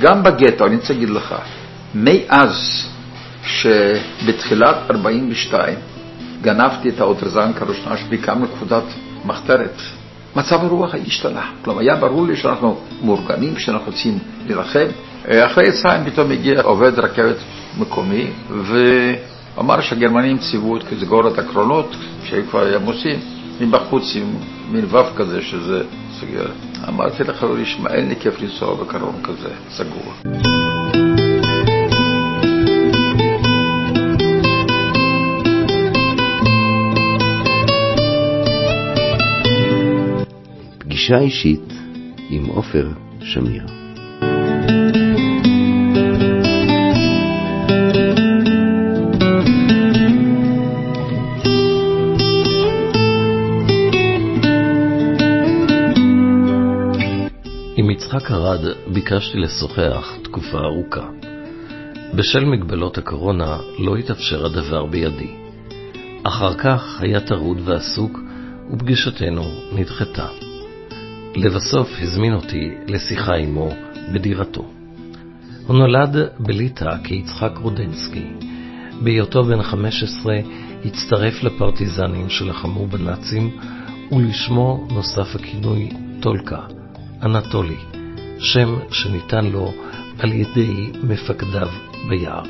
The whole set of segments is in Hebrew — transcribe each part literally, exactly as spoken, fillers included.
גם בגטו, אני רוצה להגיד לך, מאז שבתחילת ארבעים ושתיים גנבתי את האוטרזנקה הראשונה שלי, קם לקבוצת מחתרת, מצב הרוח השתנה. כלומר, היה ברור לי שאנחנו מאורגנים, שאנחנו רוצים ללחם. אחרי יצאים פתאום הגיע עובד רכבת מקומי, ואמר שהגרמנים ציוו את סגורת הקרונות, שהם כבר ימוסים, מבחוץ עם מלבב כזה שזה סגר. אמרתי לחבר ישמע, אין לי כיף לנסוע בקרון כזה, סגור. פגישה אישית עם עופר שמיר. עם יצחק ארד ביקשתי לשוחח תקופה ארוכה. בשל מגבלות הקורונה לא התאפשר הדבר בידי. אחר כך היה טרוד ועסוק ופגישתנו נדחתה. לבסוף הזמין אותי לשיחה עמו בדירתו. הוא נולד בליטה כיצחק רודנסקי. בהיותו בן חמש עשרה הצטרף לפרטיזנים שלחמו בנאצים, ולשמו נוסף הכינוי טולקה, אנטולי, שם שניתן לו על ידי מפקדיו ביער.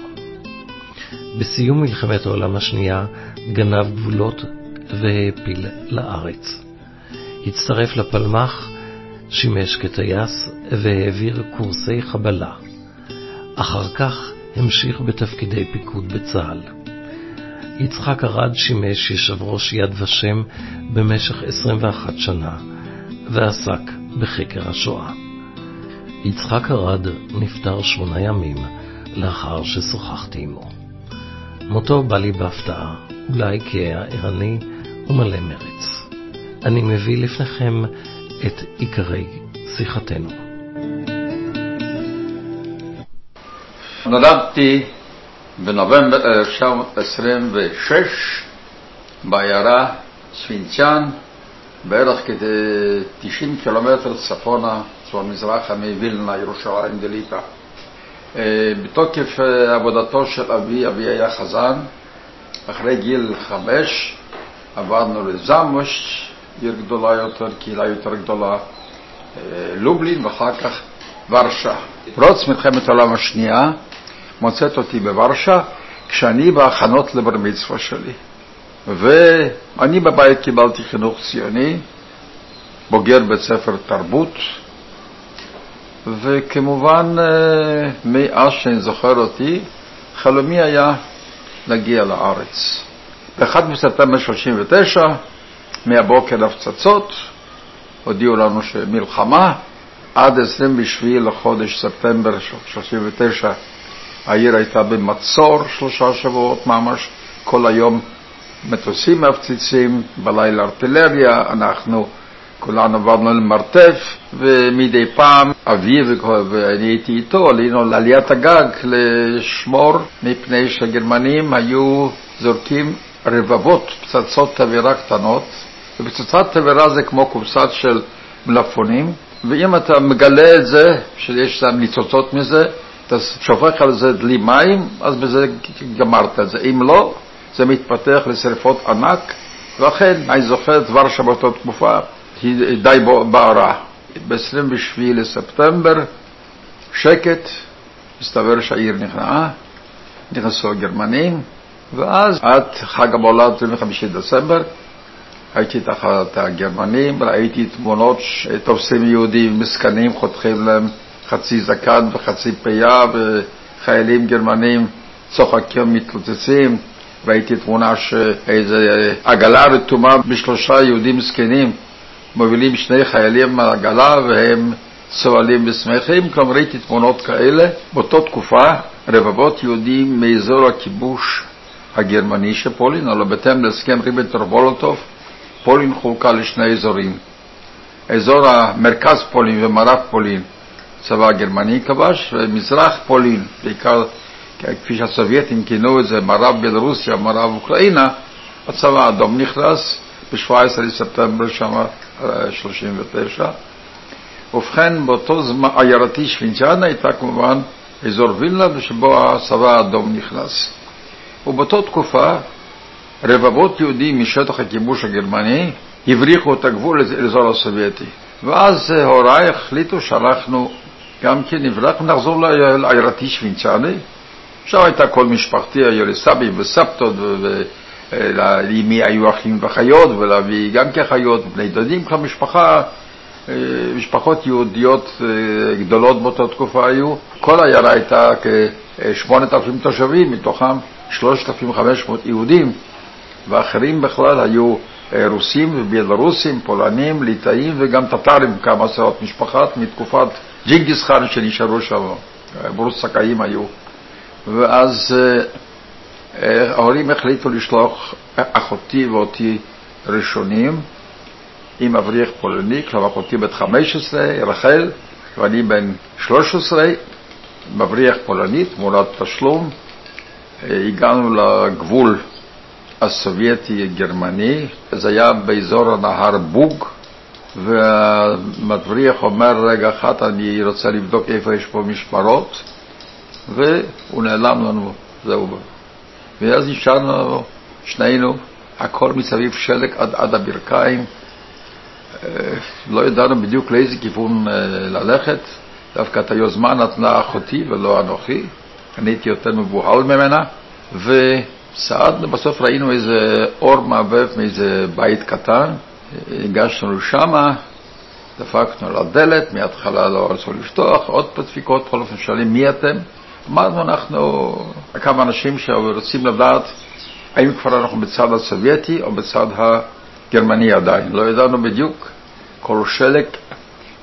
בסיום מלחמת העולם השנייה גנב גבולות והעפיל לארץ. הצטרף לפלמ"ח, שימש כטייס והעביר קורסי חבלה. אחר כך המשיך בתפקידי פיקוד בצה"ל. יצחק ארד שימש ישב ראש יד ושם במשך עשרים ואחת שנה ועסק בחקר השואה. יצחק ארד נפטר שמונה ימים לאחר ששוחחתי עמו. מותו בא לי בהפתעה, אולי כי היה ערני ומלא מרץ. אני מביא לפניכם את עיקרי שיחתנו. נולדתי בנובמבר אלף תשע מאות עשרים ושש בעיירה שווינציאן, בערך כ-תשעים קילומטר צפונה, צפון מזרחה מווילנה, ירושלים דליטה. בתוקף עבודתו של אבי, אבי היה חזן. אחרי גיל חמש עברנו לזמוש, עיר גדולה יותר, קהילה יותר גדולה, לובלין, ואחר כך ורשה. פרוץ מלחמת העולם השנייה מוצאת אותי בוורשה כשאני בהכנות לבר מצווה שלי, ואני בבית קיבלתי חינוך ציוני, בוגר בית ספר תרבות, וכמובן מאז שאני זוכר אותי חלומי היה להגיע לארץ. באחד מספטמבר שלושים ותשע מהבוקר הפצצות, הודיעו לנו שמלחמה. עד עשרים ושבעה לחודש ספטמבר שלושים ותשע העיר הייתה במצור שלושה שבועות ממש, כל היום מטוסים מפציצים, בלילה ארטילריה, אנחנו כולנו עברנו למרתף, ומדי פעם אבי ואני הייתי איתו עלינו לעליית הגג לשמור מפני שהגרמנים היו זורקים רבבות פצצות תבירה קטנות, ופצצת תבירה זה כמו קופסת של מלפונים, ואם אתה מגלה את זה, שיש שם ניצוצות מזה, אתה שופך על זה דלי מים, אז בזה גמרת את זה. אם לא, זה מתפתח לשריפות ענק, ואכן, אני זוכר את ורשה באותה תקופה, היא די בערה. ב-עשרים ושבעה לספטמבר, שקט, מסתבר שהעיר נכנעה, נכנסו הגרמנים, ואז עד חג המולד עשרים וחמישה דצמבר הייתי תחת הגרמנים, ראיתי תמונות שתופסים יהודים מסכנים, חותכים להם חצי זקן וחצי פיה, וחיילים גרמנים צוחקים מתלוצצים. ראיתי תמונה שאיזו עגלה רתומה בשלושה יהודים מסכנים, מובילים שני חיילים מהעגלה והם סועלים ושמחים. כלומר ראיתי תמונות כאלה. באותה תקופה רבבות יהודים מאזור הכיבוש הגרמני שפולין, אלא בהתאם להסכם ריבנטרופ-מולוטוב, פולין חולקה לשני אזורים. אזור המרכז פולין ומערב פולין, צבא הגרמני כבש, ומזרח פולין, בעיקר כפי שהסובייטים כינו את זה, מערב בלרוסיה, מערב אוקראינה, הצבא האדום נכנס ב-שבעה עשר לספטמבר שלושים ותשע, ובכן באותו זמן עיירתי שווינציאן הייתה כמובן אזור וילנה שבו הצבא האדום נכנס, ובאותה תקופה רבבות יהודים משטח הכיבוש הגרמני הבריחו את הגבול לאזור הסובייטי, ואז הוריי החליטו שאנחנו גם כן נברח ונחזור לעיירתי שווינציאני. שם הייתה כל משפחתי, היו לסבי וסבתות ולאמי היו אחים וחיות ולאבי גם כחיות, בני דודים, כמשפחה, משפחות יהודיות גדולות באותה תקופה היו. כל העיירה הייתה כ-שמונת אלפים תושבים, מתוכם שלושת אלפים וחמש מאות יהודים, ואחרים בכלל היו רוסים ובלרוסים, פולנים, ליטאים וגם טטרים, כמה עשרות משפחות מתקופת ג'ינגיס חאן שנשארו שם, ברוסקאים היו. ואז ההורים החליטו לשלוח אחותי ואותי ראשונים עם אבריח פולני, כלומר אחותי בת חמש עשרה, רחל, ואני בן שלוש עשרה, מבריח פולני תמורת תשלום. הגענו לגבול הסובייטי גרמני, זה היה באזור הנהר בוג, והמבריח אומר, רגע אחת, אני רוצה לבדוק איפה יש פה משמרות, והוא נעלם לנו, זהו. ואז נשארנו שנינו, הכל מסביב שלג עד, עד הברכיים, לא ידענו בדיוק לאיזה כיוון ללכת. דווקא את היוזמה נתנה אחותי ולא אנוכי, אני הייתי יותר מבוהל ממנה, וסעדנו, בסוף ראינו איזה אור מעבב מאיזה בית קטן, הגשנו שמה, דפקנו לדלת, מההתחלה לא רצו לפתוח, עוד פתפיקות, כל אופן שואלים מי אתם? אמרנו אנחנו כמה אנשים שרוצים לדעת האם כבר אנחנו בצד הסובייטי או בצד הגרמני עדיין, לא ידענו בדיוק, כל שלג,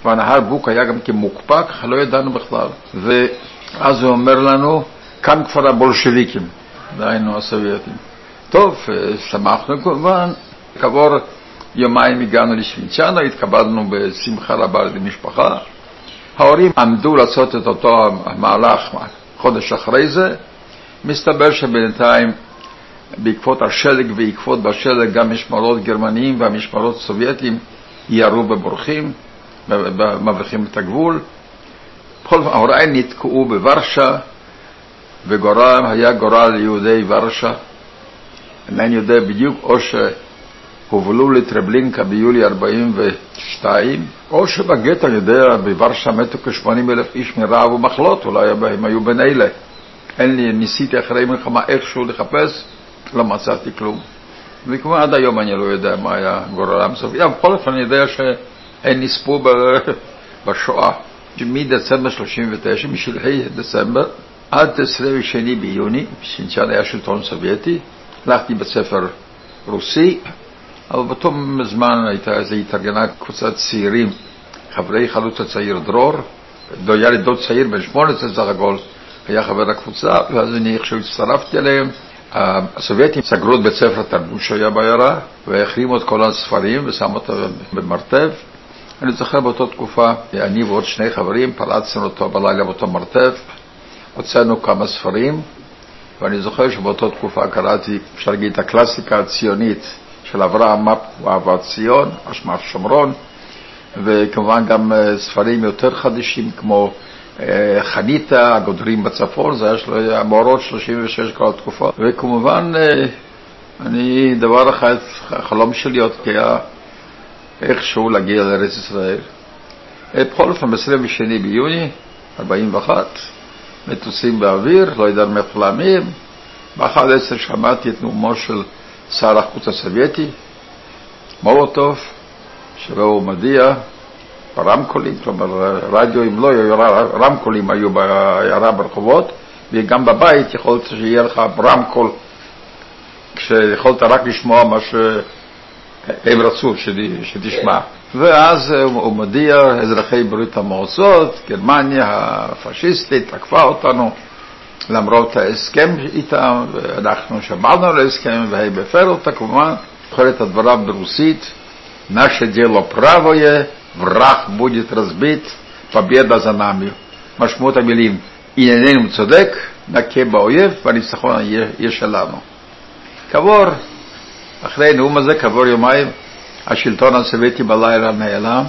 והנהר בוק היה גם כמוקפק, לא ידענו בכלל. ואז הוא אומר לנו, כאן כבר הבולשוויקים, דהיינו הסובייטים. טוב, שמחנו כמובן, כעבור יומיים הגענו לשווינצ'אנה, התקבלנו בשמחה רבה למשפחה. ההורים עמדו לעשות את אותו המהלך חודש אחרי זה, מסתבר שבינתיים בעקבות השלג ועקבות בשלג גם משמרות גרמניים והמשמרות סובייטיים ירו בבורחים, מבריחים את הגבול. בכל פעם ההוראי נתקעו בוורשה, וגורל היה גורל יהודי ורשה, אינני יודע בדיוק, או שהובלו לטרבלינקה ביולי ארבעים ושתיים, או שבגטו, אני יודע, בוורשה מתו כ-שמונים אלף איש מרעב ומחלות, אולי הם היו בין אלה. אין לי, ניסיתי אחרי מלחמה איכשהו לחפש, לא מצאתי כלום, וכמו עד היום אני לא יודע מה היה גורלם סופי. בכל אופן אני יודע שהם נספו ב... בשואה מדצמבר שלושים ותשע, משלהי דצמבר עד עשרים ושני ביוני, שינצ'אן היה שלטון סובייטי. הלכתי בית ספר רוסי, אבל באותו זמן הייתה איזו התארגנה קבוצת צעירים, חברי חלוץ הצעיר דרור, היה לי דוד צעיר בן שמונה עשרה סך הכל, היה חבר הקבוצה, ואז אני איכשהו הצטרפתי אליהם. הסובייטים סגרו את בית ספר התרבות שהיה בעיירה, והחרימו את כל הספרים ושמו אותם במרתף. אני זוכר באותה תקופה, אני ועוד שני חברים פלצנו אותו בלילה באותו מרתף, הוצאנו כמה ספרים, ואני זוכר שבאותה תקופה קראתי, אפשר להגיד, את הקלאסיקה הציונית של אברהם אהבת ציון, אשמת שומרון, וכמובן גם ספרים יותר חדישים כמו חניתה, הגודרים בצפון, זה היה של המאורות שלושים ושש כל התקופה. וכמובן אני דבר אחד, החלום שלי עוד היה איכשהו להגיע לארץ ישראל. בכל אופן עשרים ושני ביוני ארבעים ואחת, מטוסים באוויר, לא יודע מאיפה להאמין. ב-אחת עשרה שמעתי את נאומו של שר החוץ הסובייטי מולוטוב, שבו הוא מודיע ברמקולים, כלומר רדיו, אם לא היו רמקולים היו בעיירה ברחובות, וגם בבית יכולת שיהיה לך ברמקול, כשיכולת רק לשמוע מה שהם רצו שתשמע. ואז הוא מודיע, אזרחי ברית המועצות, גרמניה הפאשיסטית תקפה אותנו למרות ההסכם איתם, ואנחנו שמענו על ההסכם והיא בפר אותה. כמובן זוכרת הדברה ברוסית, נаше дело правое, враг будет разбит, победа за нами. משמעות המילים, ענייננו צודק, נכה באויב, והניצחון יהיה שלנו. כעבור, אחרי הנאום הזה, כעבור יומיים, השלטון הסובייטי בלילה נעלם,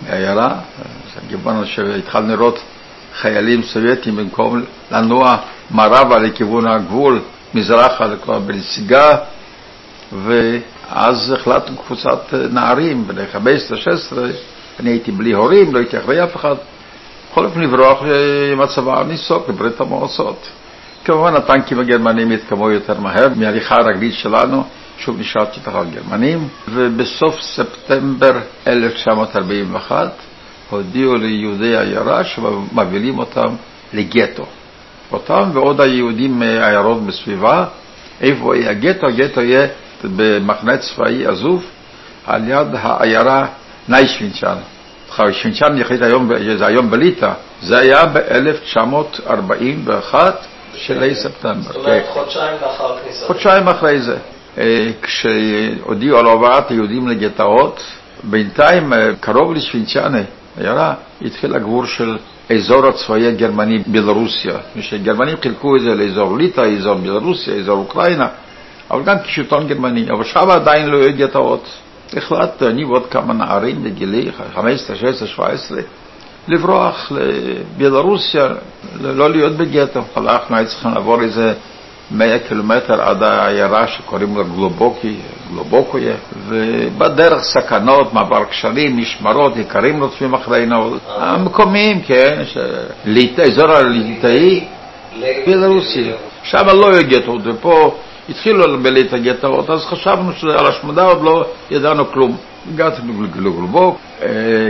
מהעיירה, גיברנו שהתחלנו לראות חיילים סובייטים במקום לנוע מערבה לכיוון הגבול, מזרחה לכבר בנסיגה, ואז החלטנו קבוצת נערים, בני חמש עשרה שש עשרה, אני הייתי בלי הורים, לא הייתי אחרי אף אחד, בכל אופן לברוח עם הצבא ניסוק לברית המועצות. כמובן הטנקים הגרמנים התקמו יותר מהר, מהליכה הרגלית שלנו, שוב נשארתי תחת גרמנים, ובסוף ספטמבר אלף תשע מאות ארבעים ואחת הודיעו ליהודי העיירה שמבילים אותם לגטו. אותם ועוד היהודים מהעיירות בסביבה, איפה יהיה הגטו? הגטו יהיה במחנה צבאי עזוב, על יד העיירה שווינצ'אן. שווינצ'אן יחיד היום, זה היום בליטה, זה היה ב-אלף תשע מאות ארבעים ואחת של ספטמבר. זאת אומרת חודשיים לאחר כניסה. חודשיים אחרי זה. כשהודיעו על הובאת היהודים לגטאות, בינתיים קרוב לשווינצ'אנה, עיירה, התחיל הגבור של אזור הצבאי הגרמני בלרוסיה. כשגרמנים חילקו את זה לאזור ליטא, אזור בלרוסיה, אזור אוקראינה, אבל גם כשלטון גרמני. אבל שם עדיין לא היו גטאות. החלטתי אני ועוד כמה נערים בגילי חמש עשרה, שש עשרה, שבע עשרה לברוח לבלרוסיה, לא להיות בגטו. הלכנו, צריכים לעבור איזה מאה קילומטר עד העיירה שקוראים לה גלובוקי, גלובוקויה, ובדרך סכנות, מעבר קשרים, משמרות, יקרים רודפים אחרינו, המקומיים, כן, אזור הליטאי, בלרוסיה. שם לא היו גטו, ופה התחילו בלית הגטאות, אז חשבנו שעל השמדה עוד לא ידענו כלום. הגעתנו לגלובוק,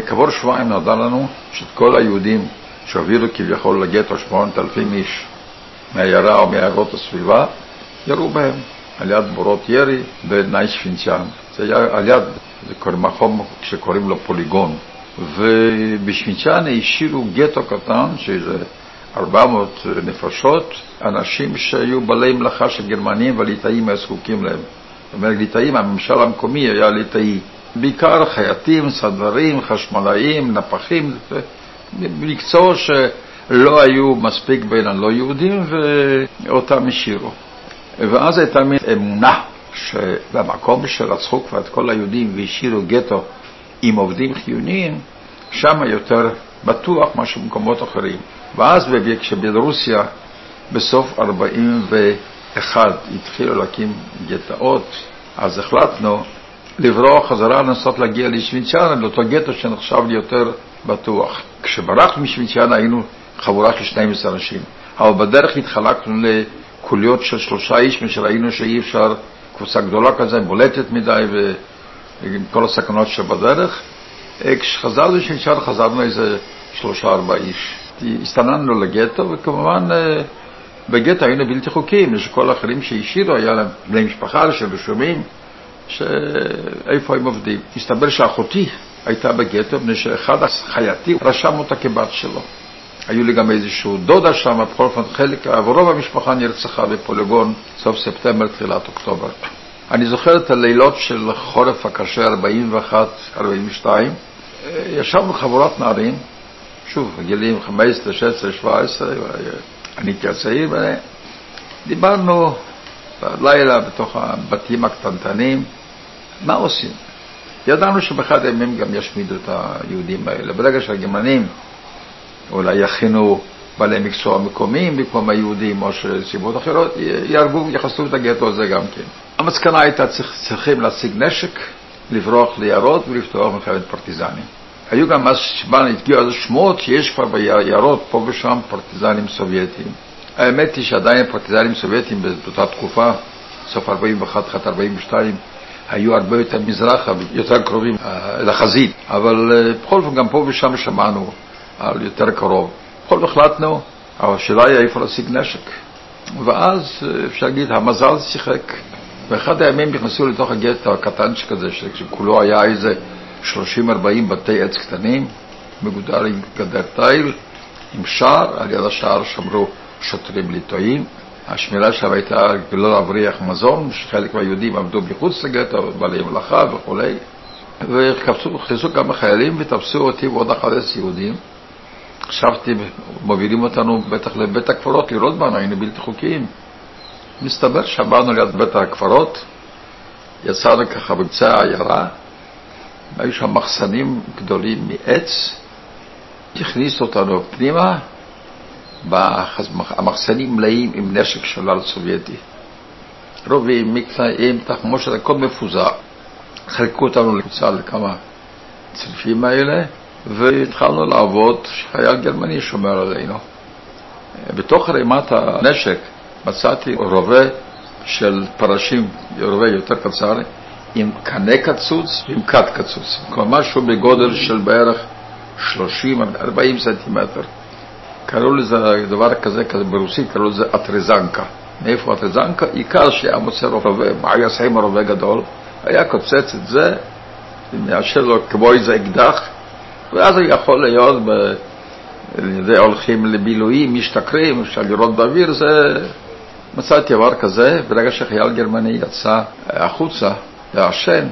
כעבור שבועיים נודע לנו שאת כל היהודים שהעבירו כביכול לגטו שמונת אלפים איש מהעיירה או מהעיירות הסביבה, ירו בהם על יד בורות ירי בני שווינצ'אן. זה היה על יד, זה קוראים מקום שקוראים לו פוליגון. ובשווינצ'אן השאירו גטו קטן, שזה ארבע מאות נפשות, אנשים שהיו בעלי מלאכה של גרמנים והליטאים היו זקוקים להם. זאת אומרת, ליטאים, הממשל המקומי היה ליטאי. בעיקר חייטים, סדרים, חשמלאים, נפחים, מקצוע שלא היו מספיק בין הלא יהודים ואותם השאירו. ואז הייתה מין אמונה שבמקום שרצחו כבר את כל היהודים והשאירו גטו עם עובדים חיוניים, שם יותר בטוח משהו במקומות אחרים. ואז בביק שבלרוסיה בסוף ארבעים ואחת התחילו להקים גטאות, אז החלטנו לברוח חזרה, לנסות להגיע לשווינצ'אנה, לאותו גטו שנחשב לי יותר בטוח. כשברחנו משווינצ'אנה היינו חבורה של שנים עשר אנשים, אבל בדרך התחלקנו לקוליות של שלושה איש, משראינו שאי אפשר, קבוצה גדולה כזה, בולטת מדי ועם כל הסכנות שבדרך. כשחזרנו לשווינצ'אנה חזרנו איזה שלושה ארבע איש. הסתננו לגטו, וכמובן בגטו היינו בלתי חוקיים, שכל האחרים שהשאירו היה להם בני משפחה שרשומים, שאיפה הם עובדים. הסתבר שאחותי הייתה בגטו, בני שאחד החייתי רשם אותה כבת שלו. היו לי גם איזשהו דודה שם, בכל אופן חלק, אבל רוב המשפחה נרצחה בפוליגון סוף ספטמבר, תחילת אוקטובר. אני זוכר את הלילות של חורף הקשה ארבעים ואחת ארבעים ושתיים, ישבנו חבורת נערים, שוב, גילים חמש עשרה, שש עשרה, שבע עשרה, אני כצעיר, דיברנו בלילה בתוך הבתים הקטנטנים, מה עושים? ידענו שבאחד הימים גם ישמידו את היהודים האלה. ברגע שהגרמנים אולי יכינו בעלי מקצוע מקומיים במקום היהודים או סיבות אחרות, יהרגו, יחסלו את הגטו הזה גם כן. המסקנה הייתה צריכים להשיג נשק, לברוח ליערות ולפתוח מלחמת פרטיזנים. היו גם אז שבאנו, התגיעו אז שמועות שיש כבר ביערות פה ושם פרטיזנים סובייטים. האמת היא שעדיין פרטיזנים סובייטים באותה תקופה, סוף ארבעים ואחת עד ארבעים ושתיים, היו הרבה יותר מזרחה, יותר קרובים לחזית. אבל בכל אופן גם פה ושם שמענו על יותר קרוב. בכל אופן החלטנו, השאלה היא איפה להשיג נשק. ואז אפשר להגיד, המזל שיחק. באחד הימים נכנסו לתוך הגטו הקטנצ'ק הזה, שכולו היה איזה שלושים ארבעים בתי עץ קטנים, מגודר עם גדר תיל, עם שער, על יד השער שמרו שוטרים ליטויים. השמירה שם הייתה לא להבריח מזון, שחלק מהיהודים עמדו מחוץ לגטו, בעלי מלאכה וכו'. וחזו כמה חיילים ותפסו אותי ועוד אחת עשרה יהודים. חשבתי, מובילים אותנו בטח לבית הכפרות, לראות בנו, היינו בלתי חוקיים. מסתבר שבאנו ליד בית הכפרות, יצאנו ככה במצע העיירה, היו שם מחסנים גדולים מעץ, הכניס אותנו פנימה, המחסנים מלאים עם נשק שלל סובייטי, רובים, מקלעים, תחמושת, הכל מפוזר. חלקו אותנו לקבוצה לכמה צלפים האלה, והתחלנו לעבוד, שחייל גרמני שומר עלינו. בתוך רימת הנשק מצאתי רובה של פרשים, רובה יותר קצר, עם קנה קצוץ ועם קט קצוץ, משהו בגודל של בערך שלושים עד ארבעים סנטימטר. קראו לזה דבר כזה, כזה ברוסית, קראו לזה אטרזנקה. מאיפה אטרזנקה? עיקר שהיה מוצא רובה, מה יעשה עם רובה גדול? היה קופצץ את זה, מאשר לו כמו איזה אקדח, ואז הוא יכול להיות, הולכים לבילויים, משתכרים, אפשר לראות באוויר, זה... מצאתי דבר כזה, ברגע שחייל גרמני יצא החוצה, והשן,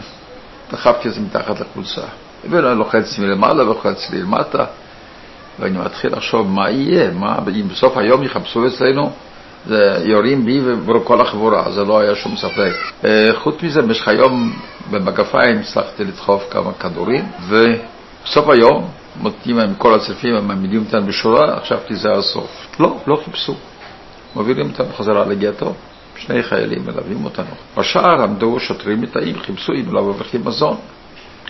דחפתי את זה מתחת לחולצה. ואני לוחץ מלמעלה ולוחץ מלמטה, ואני מתחיל לחשוב מה יהיה, מה, אם בסוף היום יחפשו אצלנו, יורים בי וכל החבורה, זה לא היה שום ספק. חוץ מזה, במשך היום במגפיים הצלחתי לדחוף כמה כדורים, ובסוף היום, מותנים עם כל הצלפים, הם מעמידים אותם בשורה, חשבתי זה הסוף. לא, לא חיפשו. מובילים אותם חזרה לגטו, שני חיילים מלווים אותנו. בשער עמדו שוטרים מתאים, חיפשו, אם לא מברכים מזון.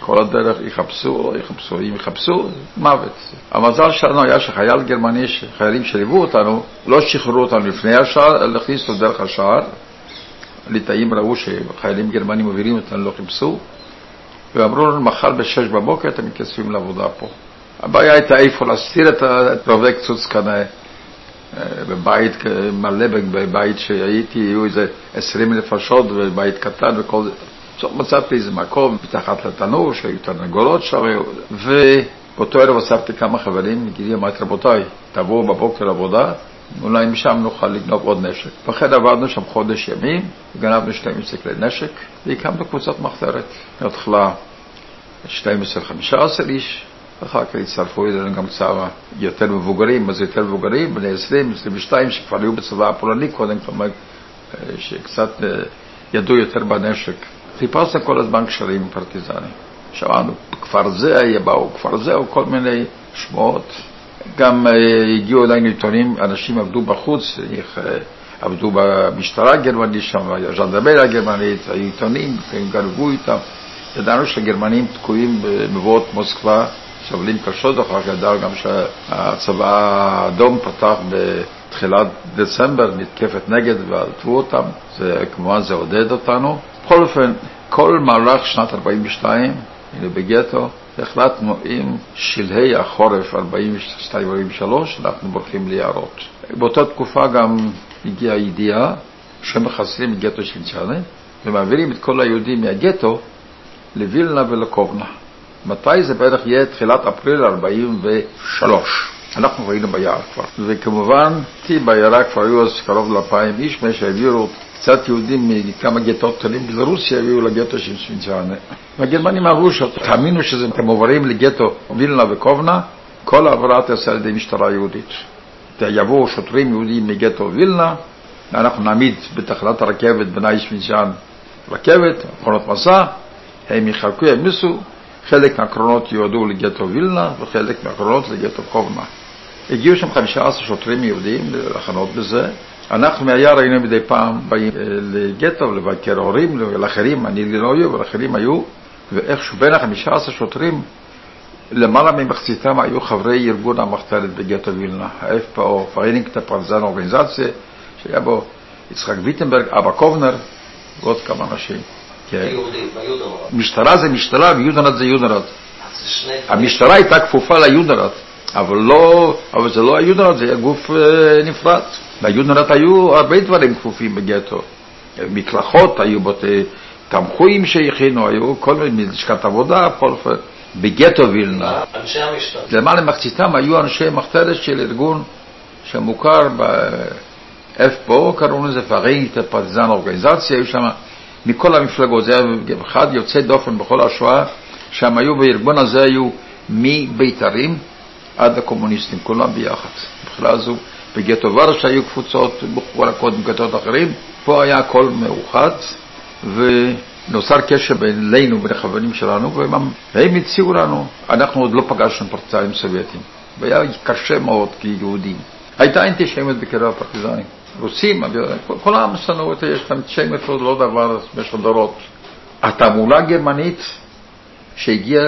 כל הדרך יחפשו, יחפשו, אם יחפשו, מוות. המזל שלנו היה שחייל גרמני, חיילים שליוו אותנו, לא שחררו אותנו לפני השער, להכניס אותו דרך השער. ליטאים ראו שחיילים גרמנים מובילים אותנו, לא חיפשו, ואמרו לנו, מחר בשש בבוקר אתם מתכנסים לעבודה פה. הבעיה הייתה איפה להסתיר את רובי קצוץ קנה בבית מלא, בבית שהייתי, היו איזה עשרים נפשות, בבית קטן וכל זה. מצאתי איזה מקום, מתחת לתנור, שהיו תרנגולות שם, ובאותו ערב אספתי כמה חברים, נגידי, אמרתי, רבותיי, תבואו בבוקר עבודה, אולי משם נוכל לגנוב עוד נשק. ואחרי עבדנו שם חודש ימים, גנבנו שתים עשרה כלי נשק, והקמנו קבוצת מחתרת. התחלה שתים עשרה חמש עשרה איש, אחר כך הצטרפו אלינו גם צבא יותר מבוגרים, אז יותר מבוגרים, בני עשרים, עשרים ושתיים, שכבר היו בצבא הפולני קודם, כלומר, שקצת ידעו יותר בנשק. חיפשנו כל הזמן קשרים פרטיזנים. שמענו, כפר זה היה באו, כפר זה, או כל מיני שמועות. גם הגיעו אלינו עיתונים, אנשים עבדו בחוץ, עבדו במשטרה הגרמנית שם, הז'נדרמריה הגרמנית, העיתונים, הם גנבו איתם. ידענו שהגרמנים תקועים במבואות מוסקבה, סבלים קשות, אחר כך ידענו גם שהצבא האדום פתח בתחילת דצמבר, מתקפת נגד ועטפו אותם, זה, כמובן זה עודד אותנו. בכל אופן, כל מהלך שנת ארבעים ושתיים, הנה בגטו, החלטנו עם שלהי החורף ארבעים ושתיים ארבעים ושלוש, אנחנו בורחים ליערות. באותה תקופה גם הגיעה הידיעה שמחסלים את גטו שווינצ'אנה, ומעבירים את כל היהודים מהגטו לווילנה ולקובנה. מתי זה בערך יהיה? תחילת אפריל ארבעים ושלוש. אנחנו ראינו ביער כבר. וכמובן, ביערה כבר היו אז קרוב לאלפיים איש, מה שהעבירו קצת יהודים מכמה גטות קטנים לרוסיה, הביאו לגטו של שווינצ'אנה. והגרמנים אמרו שתאמינו שאתם עוברים לגטו וילנה וקובנה, כל העברה תעשה על ידי משטרה יהודית. יבואו שוטרים יהודים מגטו וילנה, אנחנו נעמיד בתחנת הרכבת בני שווינצ'אנה רכבת, מכונות מסע, הם יחלקו, ימיסו, חלק מהקרונות יועדו לגטו וילנה וחלק מהקרונות לגטו קובנה. הגיעו שם חמישה עשר שוטרים יהודים לחנות בזה. אנחנו מהיער היינו מדי פעם באים לגטו לבקר הורים, לאחרים, אני לא היו, ולאחרים היו, ואיכשהו בין ה-חמישה עשר שוטרים, למעלה ממחציתם היו חברי ארגון המחתרת בגטו וילנה, ה-אף פי או, פיינינגטה פרזן אורגניזציה, שהיה בו יצחק ויטנברג, אבא קובנר, ועוד כמה אנשים. משטרה זה משטרה ויודנרד זה יודנרד. המשטרה הייתה כפופה ליודנרד, אבל לא, אבל זה לא היודנרד, זה היה גוף נפרד. ליודנרד היו הרבה דברים כפופים בגטו, מקלחות היו, תמחויים שהכינו, היו כל מיני לשכת עבודה בגטו וילנה. אנשי המשטרה למעלה מחציתם היו אנשי מחתרת של ארגון שמוכר ב-אף פי או, קראו לזה פרינגטה פרטיזן אורגניזציה, היו שם מכל המפלגות, זה היה אחד יוצא דופן בכל השואה, שם היו בארגון הזה, היו מבית"רים עד הקומוניסטים, כולם ביחד. בכלל זו, בגטו ורשה היו קבוצות, בכל הקודם גטות אחרים, פה היה הכל מאוחד, נוצר קשר בינינו, בין החברים שלנו, והם הציעו לנו, אנחנו עוד לא פגשנו פרטיזנים סובייטים, והיה קשה מאוד כיהודים. הייתה אנטישמיות בקרב הפרטיזנים. רוסים, כל העם שנאו, יש להם אנטישמיות, לא דבר, במשך דורות. התעמולה הגרמנית שהגיעה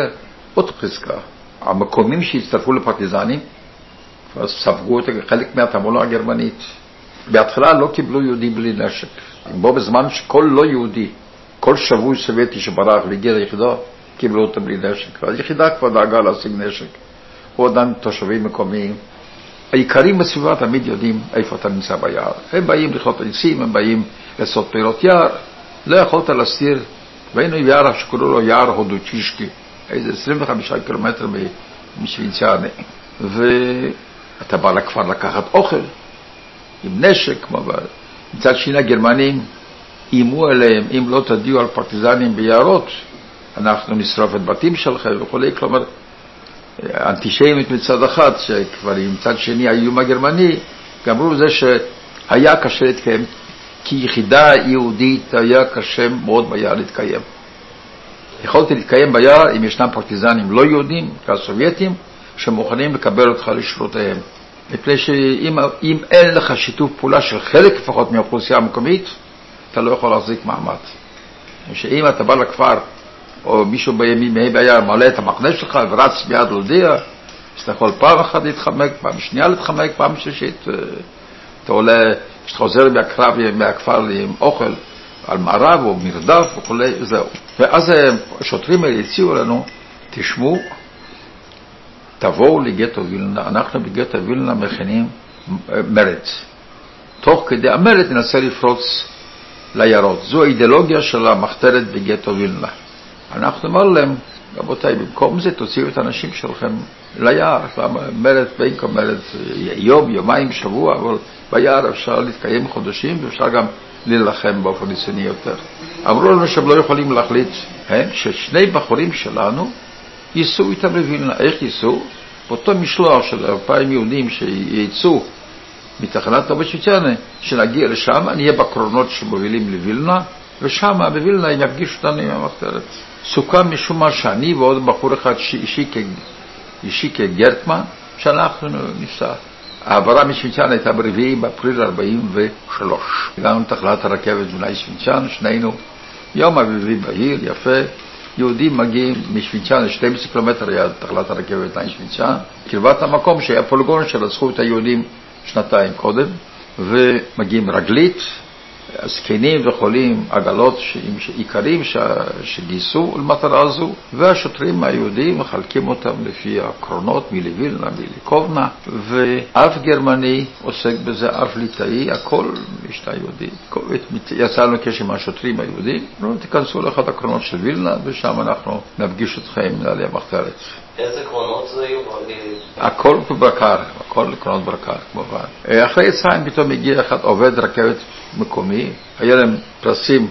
עוד חזקה. המקומים שהצטרפו לפרטיזנים, כבר ספגו את חלק מהתעמולה הגרמנית. בהתחלה לא קיבלו יהודים בלי נשק. בו בזמן שכל לא יהודי, כל שבוי סובייטי שברח והגיע ליחידה, קיבלו אותם בלי נשק. היחידה כבר דאגה להשיג נשק. הוא עדיין תושבים מקומיים. העיקרים בסביבה תמיד יודעים איפה אתה נמצא ביער. הם באים לחלוט עיצים, הם באים לעשות פעילות יער. לא יכולת להסתיר. והיינו יער שקוראו לו יער הודוצ'ישקי, איזה עשרים וחמישה קילומטר משווינציאן. ואתה בא לכפר לקחת אוכל, עם נשק, מצד שני הגרמנים אימו עליהם, אם לא תדיעו על פרטיזנים ביערות, אנחנו נשרוף את בתים שלכם וכולי. כלומר, אנטישמיות מצד אחד, שכבר מצד שני האיום הגרמני, גמרו בזה שהיה קשה להתקיים, כי יחידה יהודית היה קשה מאוד ביער להתקיים. יכולתי להתקיים ביער אם ישנם פרטיזנים לא יהודים, כסובייטים, שמוכנים לקבל אותך לשרותיהם. מפני שאם אין לך שיתוף פעולה של חלק לפחות מהאוכלוסייה המקומית, אתה לא יכול להחזיק מעמד. שאם אתה בא לכפר, או מישהו בימים היה מעלה את המחנה שלך ורץ ביד להודיע, אז אתה יכול פעם אחת להתחמק, פעם שנייה להתחמק, פעם שלישית. אתה עולה, כשאתה חוזר מהקרב, מהכפר עם אוכל, על מערב או מרדף וכו', זהו. ואז השוטרים האלה הציעו לנו, תשמעו, תבואו לגטו וילנה, אנחנו בגטו וילנה מכינים מרד. תוך כדי המרד ננסה לפרוץ לירות. זו האידיאולוגיה של המחתרת בגטו וילנה. אנחנו אמר להם, רבותיי, במקום זה תוציאו את האנשים שלכם ליער. מרד בין כל מרד יום, יומיים, שבוע, אבל ביער אפשר להתקיים חודשים ואפשר גם ללחם באופן ניסיוני יותר. אמרו לנו שהם לא יכולים להחליט הם, ששני בחורים שלנו ייסעו איתם לווילנה. איך ייסעו? באותו משלוח של אלפיים יהודים שייצאו מתחנת אובצ'יצ'אנה, שנגיע לשם, נהיה בקרונות שמובילים לווילנה, ושם בווילנה הם יפגישו אותנו עם המחתרת. סוכם משום מה שאני ועוד בחור אחד אישי כגרטמן, שאנחנו ניסע. העברה משוויצ'אנה הייתה ברביעי באפריל ארבעים ושלוש. הגענו לתחנת הרכבת בני שוויצ'אנה, שנינו יום אביבי בהיר, יפה. יהודים מגיעים משוויצ'אנה, שנים עשר קילומטר היה תחנת הרכבת בני שוויצ'אנה, קרבת המקום שהיה פוליגון שרצחו את היהודים שנתיים קודם, ומגיעים רגלית, זקנים וחולים, עגלות עיקרים שגייסו למטרה הזו, והשוטרים היהודים מחלקים אותם לפי הקרונות, מלווילנה, מליקובנה, ואף גרמני עוסק בזה, אף ליטאי, הכל משנה יהודית. יצאנו קשר עם השוטרים היהודים, תיכנסו לאחד הקרונות של וילנה, ושם אנחנו נפגיש אתכם לעלי המחתרת. איזה קרונות זה היו? הכל ברקר, הכל קרונות ברקר, כמובן. אחרי יצאים פתאום הגיע אחד עובד רכבת מקומי, היה להם פרסים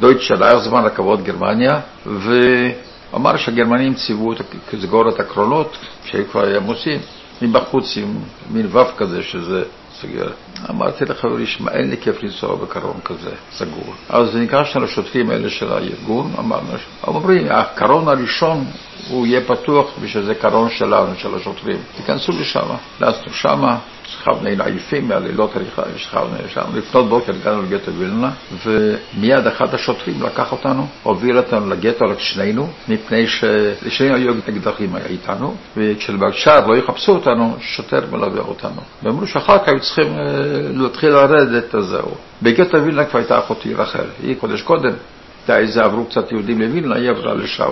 דויטשה לאחזמן רכבות גרמניה, ואמר שהגרמנים ציוו לסגור את הקרונות שהם כבר היו עושים, מבחוץ עם מין וו כזה שזה סגר. אמרתי לחברי, אין לי כיף לנסוע בקרון כזה, סגור. אז ניגשנו לשוטרים האלה של הארגון, אמרנו, אומרים, הקרון הראשון הוא יהיה פתוח ושזה קרון שלנו, של השוטרים. תיכנסו לשם, נעשנו שם, שכבנו עייפים מהלילות הליכה, שכבנו שם, לפנות בוקר הגענו לגטו וילנה, ומיד אחד השוטרים לקח אותנו, הוביל אותנו לגטו רק שנינו, מפני שלשנינו היו אקדחים איתנו, וכשבקשר לא יחפשו אותנו, שוטר מלווה אותנו. ואמרו שאחר כך היו צריכים להתחיל לרדת, אז זהו. בגטו וילנה כבר הייתה אחותי אחרת, היא קודש קודם, איזה עברו קצת יהודים לוילנה, היא עברה לשם.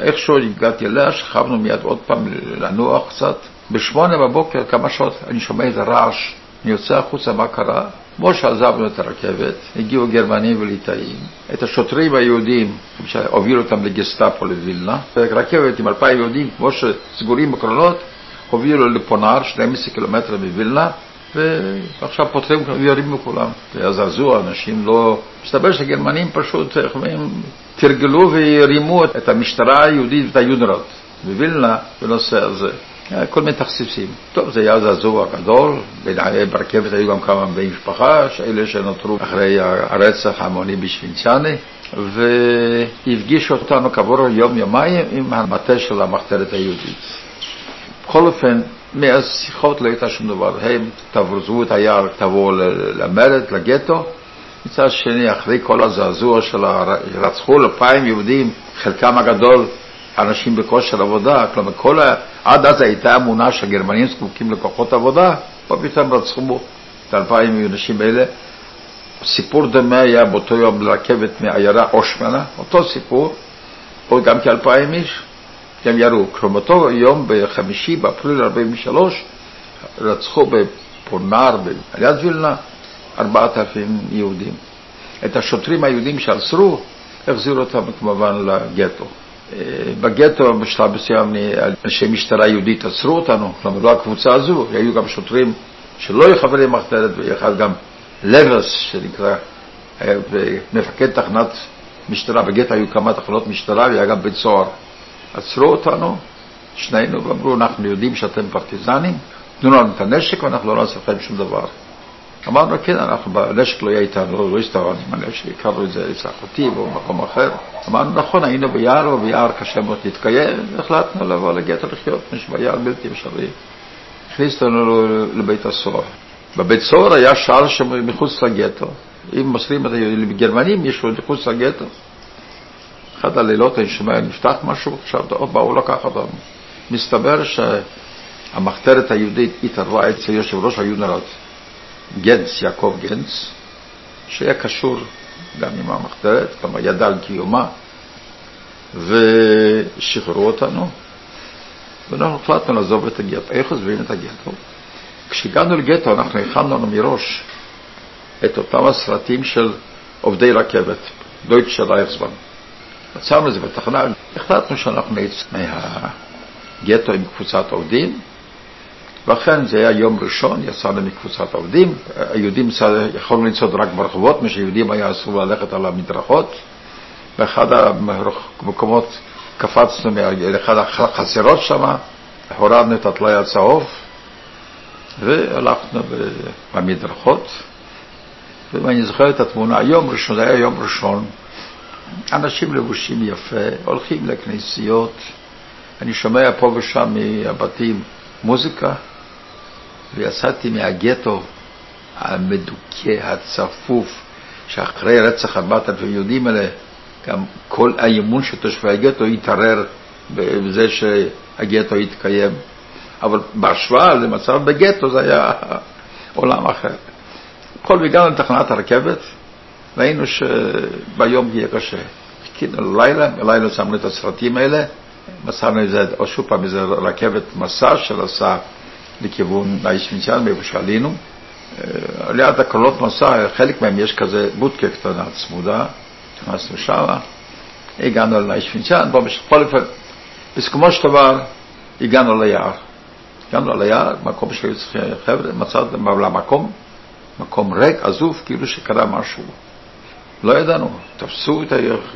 איכשהו הגעתי אליה, שכבנו מיד עוד פעם לנוח קצת. בשמונה בבוקר, כמה שעות, אני שומע את הרעש, אני יוצא החוצה, מה קרה? כמו שעזבנו את הרכבת, הגיעו גרמנים וליטאים, את השוטרים היהודים, שהובילו אותם לגסטאפו לווילנה, ורכבת עם אלפיים יהודים, כמו שסגורים בקרונות, הובילו לפונר, שנים עשר קילומטר מווילנה, ועכשיו פותחים ויורים מכולם. והזעזוע, אנשים לא... מסתבר שהגרמנים פשוט תרגלו וירימו את המשטרה היהודית ואת היודרות בווילנה בנושא הזה. כל מיני תחסיסים. טוב, זה היה זעזוע גדול, ברכבת היו גם כמה בני משפחה, שאלה שנותרו אחרי הרצח ההמוני בשווינציאני, והפגישו אותנו כעבור יום יומיים עם המטה של המחתרת היהודית. בכל אופן, מאז שיחות לא הייתה שום דבר, הם תברזו את היער, תבואו למרד, לגטו. מצד שני, אחרי כל הזעזוע של הרצחו לפיים יהודים, חלקם הגדול, אנשים בכושר עבודה, כלומר כל ה... עד אז הייתה אמונה שהגרמנים זקוקים לכוחות עבודה, פתאום רצחו בו את אלפיים אנשים האלה. סיפור דומה היה באותו יום לרכבת מעיירה אושמנה, אותו סיפור, עוד גם כאלפיים איש, גם ירו. כלומר אותו יום בחמישי, באפריל ארבעים ושלוש, רצחו בפונר, על יד וילנה, ארבעת אלפים יהודים. את השוטרים היהודים שעצרו, החזירו אותם כמובן לגטו. בגטו בשלב מסוים אנשי משטרה יהודית עצרו אותנו, כלומר לא הקבוצה הזו, היו גם שוטרים שלא היו חברים במחתרת, ואחד גם לבס שנקרא מפקד תחנת משטרה. בגטו היו כמה תחנות משטרה והיה גם בית סוהר. עצרו אותנו שנינו ואמרו, אנחנו יודעים שאתם פרטיזנים, תנו לנו את הנשק ואנחנו לא נעשה לכם שום דבר. אמרנו כן, אנחנו בנשק לא היה איתנו, לא הסתברנו עם הנשק, הכרנו את זה אצל אחותי או במקום אחר. אמרנו נכון, היינו ביער וביער קשה מאוד להתקיים, והחלטנו לבוא לגטו לחיות, ביער בלתי אפשרי. הכניסנו לבית הסוהר. בבית סוהר היה שער שמחוץ לגטו, אם מוסרים את היהודים בגרמנים יש עוד מחוץ לגטו. אחד הלילות אני שומע, נפתח משהו, עכשיו באו לקחת אותנו. מסתבר שהמחתרת היהודית התערבה אצל יושב ראש היודנראט. גנץ, יעקב גנץ, שהיה קשור גם עם המחתרת, כלומר ידע על קיומה, ושחררו אותנו, ואנחנו החלטנו לעזוב את הגטו. איך עוזבים את הגטו? כשהגענו לגטו אנחנו הכנו לנו מראש את אותם הסרטים של עובדי רכבת, דויטשה רייכסבן. מצאנו את זה בתחנה, החלטנו שאנחנו נצא מהגטו עם קבוצת עובדים, ואכן זה היה יום ראשון, יצאנו מקבוצת עובדים, היהודים יכולנו לצעוד רק ברחובות, משהיהודים היה אסור ללכת על המדרכות, באחד המקומות קפצנו לאחד החסירות שם, הורדנו את הטלאי הצהוב, והלכנו במדרכות, ואני זוכר את התמונה, יום ראשון, זה היה יום ראשון, אנשים לבושים יפה, הולכים לכנסיות, אני שומע פה ושם מהבתים, מוזיקה, ויצאתי מהגטו המדוכא, הצפוף, שאחרי רצח ארבעת אלפים יהודים האלה, גם כל האמון של תושבי הגטו התערער בזה שהגטו התקיים. אבל בהשוואה למצב בגטו זה היה עולם אחר. כל והגענו לתחנת הרכבת, ראינו שביום יהיה קשה. חיכינו לילה, בלילה שמנו את הסרטים האלה, מסענו איזה, או שוב פעם איזה רכבת מסע שנסעה לכיוון שווינציאן, מאיפה שעלינו. ליד הקרונות מסע, חלק מהם יש כזה בודקה קטנה צמודה, נכנסנו שם, הגענו לשווינציאן, בכל אופן, בסיכומו של דבר, הגענו ליער. הגענו ליער, מקום שהיו צריכים חבר'ה, מצאנו למקום, מקום ריק, עזוב, כאילו שקרה משהו. לא ידענו, תפסו את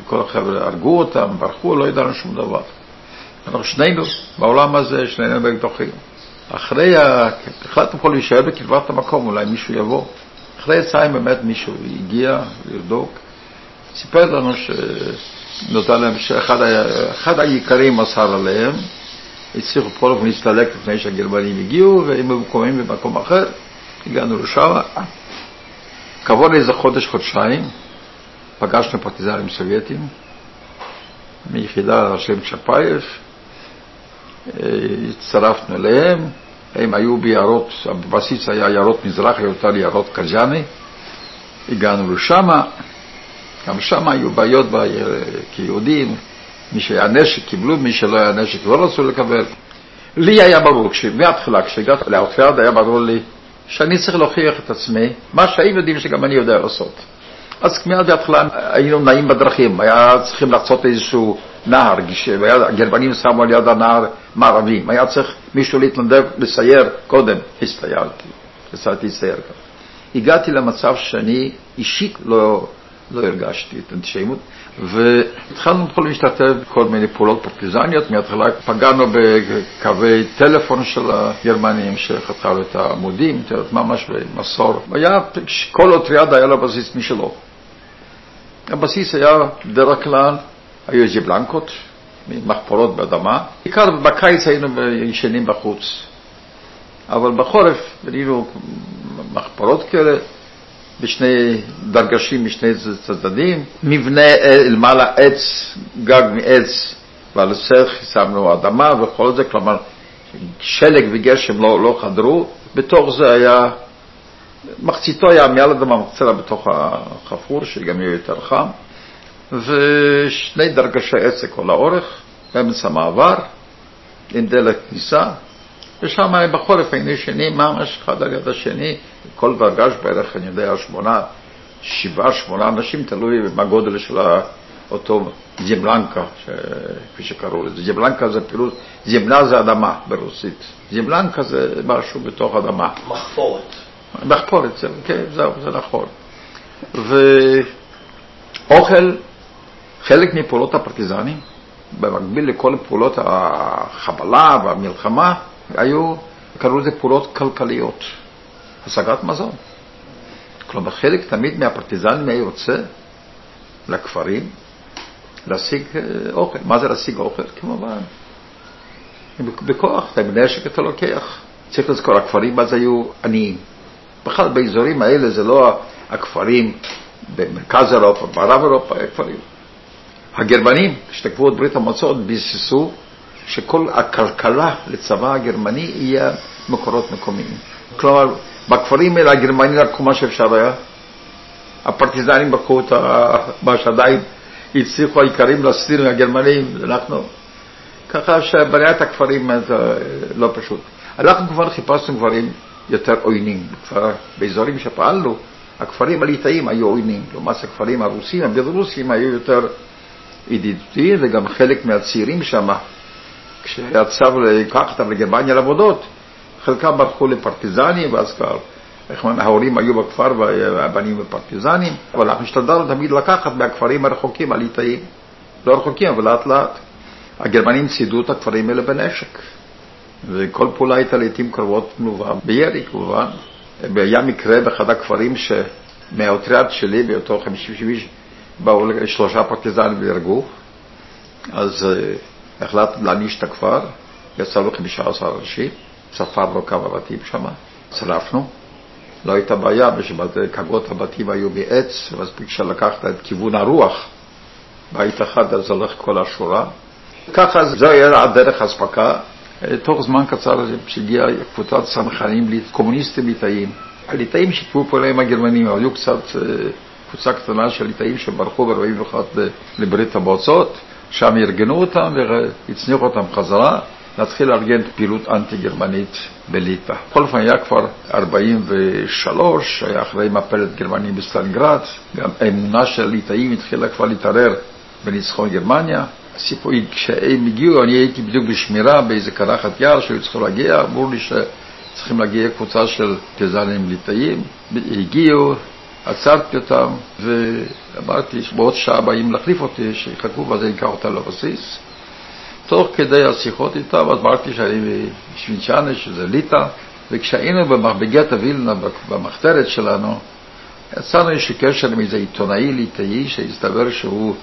כל החבר'ה, הרגו אותם, ברחו, לא ידענו שום דבר. אנחנו שנינו בעולם הזה, שנינו בגדוחים. אחרי, החלטנו פה להישאר בקרבת המקום, אולי מישהו יבוא. אחרי יצאים באמת מישהו הגיע לרדוק, סיפר לנו שנודע להם שאחד העיקרים אסר עליהם, הצליחו פה לא להסתלק לפני שהגרמנים הגיעו, והם מקומים במקום אחר, הגענו לשם. כעבור איזה חודש, חודשיים, פגשנו פרטיזנים סובייטים, מיחידה השם צ'פאייב, הצטרפנו אליהם, הם היו ביערות, הבסיס היה יערות מזרח, היותר יערות קז'אני, הגענו לשם, גם שם היו בעיות כיהודים, מי שהיה נשק קיבלו, מי שלא היה נשק לא רצו לקבל. לי היה ברור, מההתחלה כשהגעת לאוטרד היה ברור לי שאני צריך להוכיח את עצמי, מה שהם יודעים שגם אני יודע לעשות. אז מיד בהתחלה היינו נעים בדרכים, היה צריכים לחצות איזשהו נהר, הגרמנים שמו על יד הנהר מערבים, היה צריך מישהו להתנדב לסייר קודם, הסתיירתי, יצאתי לסייר. הגעתי למצב שאני אישית לא לא הרגשתי את האנטישמיות, והתחלנו כל להשתתף כל מיני פעולות פרטיזניות. מהתחלה פגענו בקווי טלפון של הגרמנים שחתכו את העמודים, ממש במסור. היה, כל אוטריאד היה לו בסיס משלו. הבסיס היה בדרך כלל, היו איזה בלנקות, מחפורות באדמה. בעיקר בקיץ היינו ישנים בחוץ, אבל בחורף היינו מחפורות כאלה, בשני דרגשים משני צדדים, מבנה למעלה עץ, גג מעץ, ועל סך שמנו אדמה וכל זה, כלומר שלג וגשם לא, לא חדרו, בתוך זה היה, מחציתו היה מעל אדמה, מחציתה בתוך החפור, שגם יהיה יותר חם, ושני דרגשי עץ כל האורך, באמצע מעבר, עם דלת כניסה, ושם בחורף היינו שני, ממש אחד על יד השני, כל דרגש בערך, אני יודע, שמונה, שבעה, שמונה אנשים, תלוי מה גודל של אותו זימלנקה, כפי שקראו לזה. זימלנקה זה פעילות, זימלה זה אדמה ברוסית, זימלנקה זה משהו בתוך אדמה. מחפורת. מחפורת, כן, זהו, זה נכון. ואוכל, חלק מפעולות הפרטיזנים, במקביל לכל פעולות החבלה והמלחמה, היו, קראו לזה פעולות כלכליות, השגת מזון. כלומר, חלק תמיד מהפרטיזנים היה יוצא לכפרים להשיג אוכל. מה זה להשיג אוכל? כמובן, בכוח, אתה מנשק, אתה לוקח. צריך לזכור, הכפרים אז היו עניים. בכלל, באזורים האלה זה לא הכפרים במרכז אירופה, בערב אירופה, הכפרים. הגרמנים, כשתקפו את ברית המועצות, ביססו שכל הכלכלה לצבא הגרמני יהיה מקורות מקומיים. כלומר, בכפרים האלה הגרמנים לקחו מה שאפשר היה, הפרטיזנים לקחו את מה שעדיין הצליחו העיקרים להסתיר מהגרמנים, אנחנו, ככה שבניית הכפרים זה לא פשוט. אנחנו כבר חיפשנו גברים יותר עוינים, כבר באזורים שפעלנו, הכפרים הליטאים היו עוינים, כלומר, הכפרים הרוסים, הבלרוסים היו יותר ידידותיים, וגם חלק מהצעירים שם, כשהצב לקח אותם לגרמניה לעבודות, חלקם ברחו לפרטיזנים, ואז כבר ההורים היו בכפר והבנים בפרטיזנים, אבל אנחנו השתדלנו תמיד לקחת מהכפרים הרחוקים, הליטאים, לא רחוקים, אבל לאט לאט. הגרמנים צידו את הכפרים האלה בנשק, וכל פעולה הייתה לעתים קרובות תנובה בירי, כמובן. היה מקרה באחד הכפרים שמהאוטריאד שלי, באותו חמישים שבעים, באו שלושה פרטיזנים והרגו, אז החלט להניש את הכפר, יצאנו חמישה עשר אנשים, ספרנו כמה בתים שם, צרפנו, לא הייתה בעיה, כשקגות הבתים היו מעץ, מספיק שלקחת את כיוון הרוח, בית אחד אז הולך כל השורה, ככה זה היה הדרך הספקה. תוך זמן קצר שהגיעה קבוצת צנחנים קומוניסטים ליטאים, הליטאים שיתפו פעולה עם הגרמנים, היו קצת קבוצה קטנה של ליטאים שברחו ב-ארבעים ואחת לברית המועצות, שם ארגנו אותם והצניחו אותם חזרה, להתחיל לארגן פעילות אנטי-גרמנית בליטא. בכל פעם היה כבר ארבעים ושלוש, היה אחרי מפלת גרמנים בסטלינגרד, גם האמונה של ליטאים התחילה כבר להתערר בניצחון גרמניה. הסיפורים, כשהם הגיעו, אני הייתי בדיוק בשמירה באיזה קרחת יער שהיו צריכים להגיע, אמרו לי שצריכים להגיע קבוצה של פרטיזנים ליטאים, הגיעו, עצרתי אותם ואמרתי שבעוד שעה באים להחליף אותי, שיחכו ואז אני אקח אותם לבסיס. תוך כדי השיחות איתם, אז אמרתי שאני בשווינצ'אנה, שזה ליטא, וכשהיינו בגטו וילנה, במחתרת שלנו, יצאנו איזשהו קשר עם איזה עיתונאי ליטאי, שהסתבר שהוא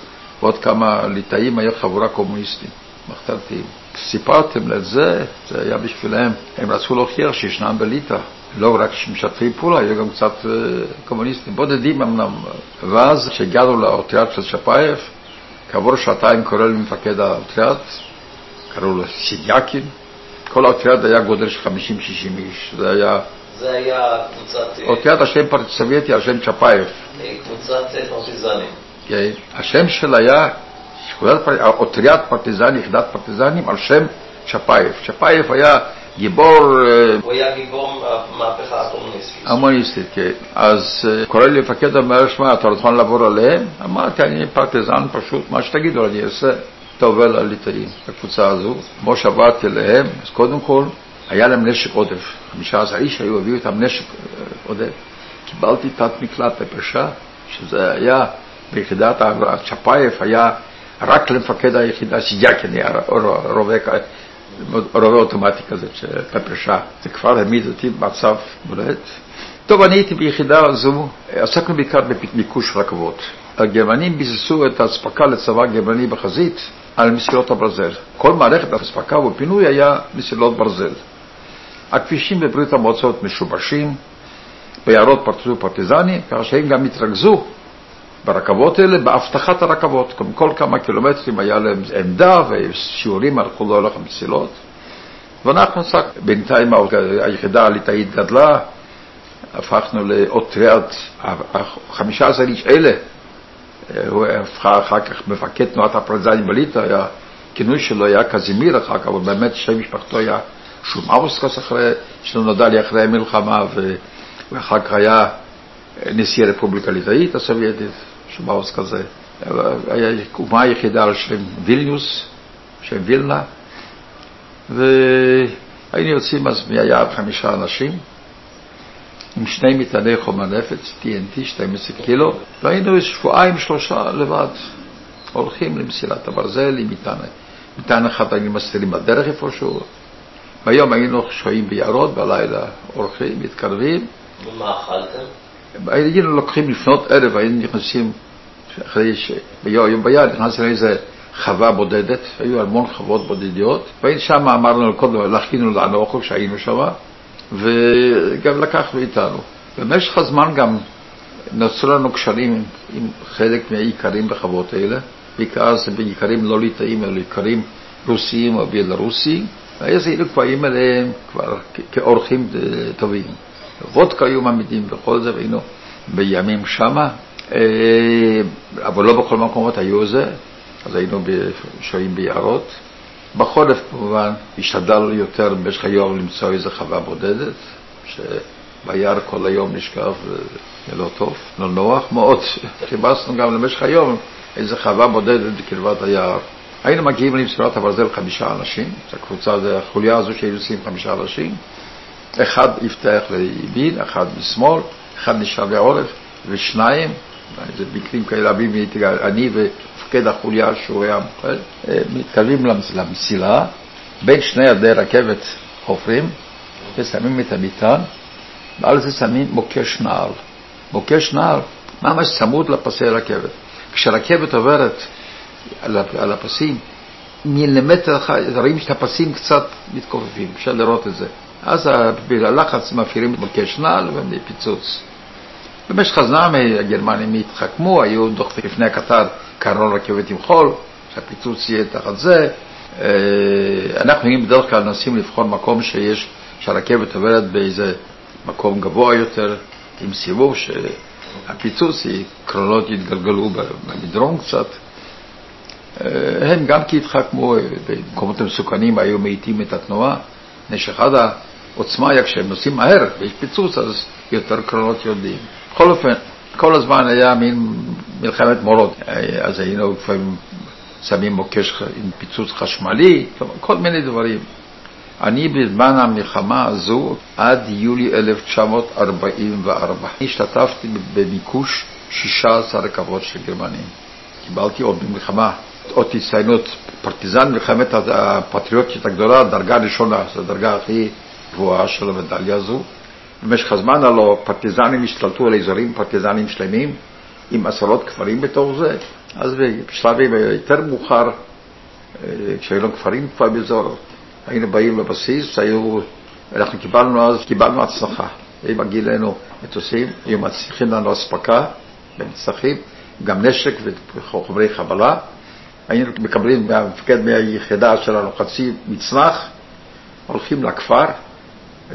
ועוד כמה ליטאים היה חבורה קומוניסטית, מחתרתיים. סיפרתם לזה, זה היה בשבילם, הם רצו להוכיח שישנם בליטא. לא רק שמשתפים פעולה, היו גם קצת קומוניסטים, בודדים אמנם. ואז כשהגענו לאוטריאד של צ'פאייב, כעבור שעתיים קורא למפקד האוטריאד, קראו לו סדיאקין, כל האוטריאד היה גודל של חמישים שישים איש, זה היה... זה היה קבוצת... אוטריאד השם סובייטי, השם צ'פאייב. קבוצת פרטיזנים. כן, השם שלה היה, אוטריאד פרטיזני, יחידת פרטיזנים, על שם צ'פאייב. צ'פאייב היה... גיבור... הוא היה גיבור מהפכה הקומוניסטית. הקומוניסטית, כן. אז קורא לי מפקד ואומר, שמע, אתה רוצה לעבור עליהם? אמרתי, אני פרטיזן פשוט, מה שתגידו, אני אעשה. אתה עובר לליטאים, לקבוצה הזו. כמו שעברתי אליהם, אז קודם כל, היה להם נשק עודף. חמישה עשר איש היו, הביאו איתם נשק עודף. קיבלתי תת מקלט בפרשה, שזה היה ביחידת צ'פאייב היה רק למפקד היחידה סדיאקין, רובה אוטומטי כזה, כפרשה. זה כבר העמיד אותי במצב בולט. טוב, אני הייתי ביחידה הזו, עסקנו בעיקר במיקוש רכבות. הגרמנים ביססו את האספקה לצבא הגרמני בחזית על מסילות הברזל. כל מערכת האספקה ופינוי היה מסילות ברזל. הכבישים בברית המועצות משובשים, ביערות פרטזו פרטיזני, כך שהם גם התרכזו ברכבות האלה, בהבטחת הרכבות. כל כמה קילומטרים היה להם עמדה ושיעורים הלכו להולך המסילות. ואנחנו עסק, בינתיים היחידה הליטאית גדלה, הפכנו לאוטריאט, חמישה עשר איש אלה, הוא הפכה אחר כך מפקד תנועת הפרטיזנים בליטא, הכינוי שלו היה קזימיר אחר כך, אבל באמת שם משפחתו היה שום אוסקס אחרי, שנודע לי אחרי המלחמה, ואחר כך היה נשיא הרפובליקה הליטאית הסובייטית, שום אוסקס הזה, היה אומה היחידה על שם וילניוס, שם וילנה, והיינו יוצאים אז מהיעד חמישה אנשים, עם שני מטעני חומר נפץ, טי אן טי, שתים עשרה קילו, והיינו שבועיים שלושה לבד, הולכים למסילת הברזל עם מטען, מטען אחד היינו מסתירים בדרך איפשהו, והיום היינו שוהים ביערות, בלילה הולכים, מתקרבים. ומה אכלתם? היינו לוקחים לפנות ערב, היינו נכנסים, אחרי שיום ביער נכנסים לאיזה חווה בודדת, היו המון חוות בודדיות, והיינו שם אמרנו קודם, לחכינו לנו אוכל שהיינו שמה, וגם לקחנו איתנו. במשך הזמן גם נוצרו לנו קשרים עם חלק מהעיקרים בחוות האלה, בעיקר זה בעיקרים לא ליטאים, אלא עיקרים רוסיים או בלרוסיים, ואז היינו כבר עם אליהם כבר כאורחים טובים. וודקה היו מעמידים וכל זה, והיינו בימים שמה, אבל לא בכל מקומות היו זה, אז היינו שוהים ביערות. בחורף כמובן השתדלנו יותר במשך היום למצוא איזו חווה בודדת שביער כל היום נשכב ולא טוב, לא נוח מאוד. חיפשנו גם למשך היום איזו חווה בודדת בקרבת היער. היינו מגיעים למסירת הברזל חמישה אנשים, הקבוצה זה החוליה הזו שהיו עושים חמישה אנשים, אחד יפתח לימין, אחד משמאל, אחד נשאר בעורף ושניים, זה מקרים כאלה, אני ופקד החוליה שהוא היה מוכן, מתקרבים למסילה, בין שני ידי רכבת חופרים, ושמים את המטען, ועל זה שמים מוקש נעל. מוקש נעל ממש צמוד לפסי רכבת. כשרכבת עוברת על הפסים, מילימטר אחד, רואים שאת הפסים קצת מתכופפים, אפשר לראות את זה. אז בלחץ מפעילים מוקש נעל ומפיצוץ. במשך הזמן הגרמנים התחכמו, היו דוחפים לפני הקטר קרון רכבת עם חול, שהפיצוץ יהיה תחת זה. אנחנו בדרך כלל נסים לבחון מקום שיש, שהרכבת עוברת באיזה מקום גבוה יותר, עם סיבוב שהפיצוץ, קרונות יתגלגלו במדרון קצת. הם גם כי התחכמו, במקומות המסוכנים היו מאיטים את התנועה, נשחד העוצמה היה כשהם נוסעים מהר, ויש פיצוץ אז יותר קרונות יודעים. בכל אופן, כל הזמן היה מין מלחמת מורות, אז היינו לפעמים שמים מוקש עם פיצוץ חשמלי, כל מיני דברים. אני בזמן המלחמה הזו עד יולי אלף תשע מאות ארבעים וארבע השתתפתי במיקוש שישה עשר רכבות של גרמנים. קיבלתי עוד במלחמה, עוד הצטיינות פרטיזן, מלחמת הפטריוטית הגדולה, דרגה ראשונה, זו הדרגה הכי גבוהה של המדליה הזו. במשך הזמן הלא פרטיזנים השתלטו על אזורים פרטיזנים שלמים עם עשרות כפרים בתוך זה, אז בשלבים יותר מאוחר, כשהיינו כפרים כבר באזור, היינו באים לבסיס, היו, אנחנו קיבלנו אז, קיבלנו הצלחה, הם הגיעו לנו מטוסים, היו מצליחים לנו הספקה, מצליחים, גם נשק וחומרי חבלה, היינו מקבלים מהמפקד מהיחידה שלנו חצי מצנח, הולכים לכפר,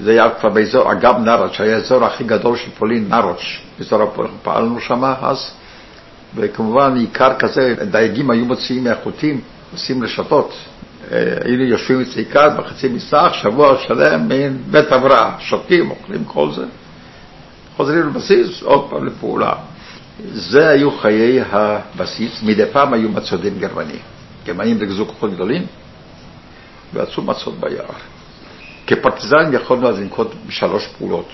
זה היה כבר באזור, אגב נארץ', שהיה האזור הכי גדול של פולין, נארץ', באזור הפולין, פעלנו שם אז, וכמובן עיקר כזה, דייגים היו מוציאים מהחוטים, עושים רשתות, היינו יושבים אצלי כאן, בחצי מסך, שבוע שלם, מן בית עברה, שותים, אוכלים כל זה, חוזרים לבסיס, עוד פעם לפעולה. זה היו חיי הבסיס, מדי פעם היו מצודים גרמנים, גרמנים רגזו כוחות גדולים, ועשו מצוד ביער. כפרטיזנים יכולנו אז לנקוט בשלוש פעולות.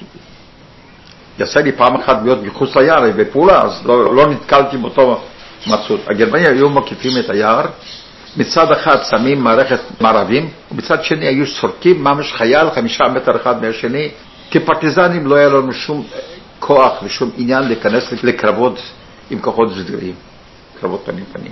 יעשה לי פעם אחת להיות מחוץ ליער בפעולה, אז לא, לא נתקלתי עם אותו מצות. הגרמנים היו מקיפים את היער, מצד אחד שמים מערכת מערבים, ומצד שני היו סורקים ממש חייל חמישה מטר אחד מהשני. כפרטיזנים לא היה לנו שום כוח ושום עניין להיכנס לקרבות עם כוחות סדירים, קרבות פנים פנים.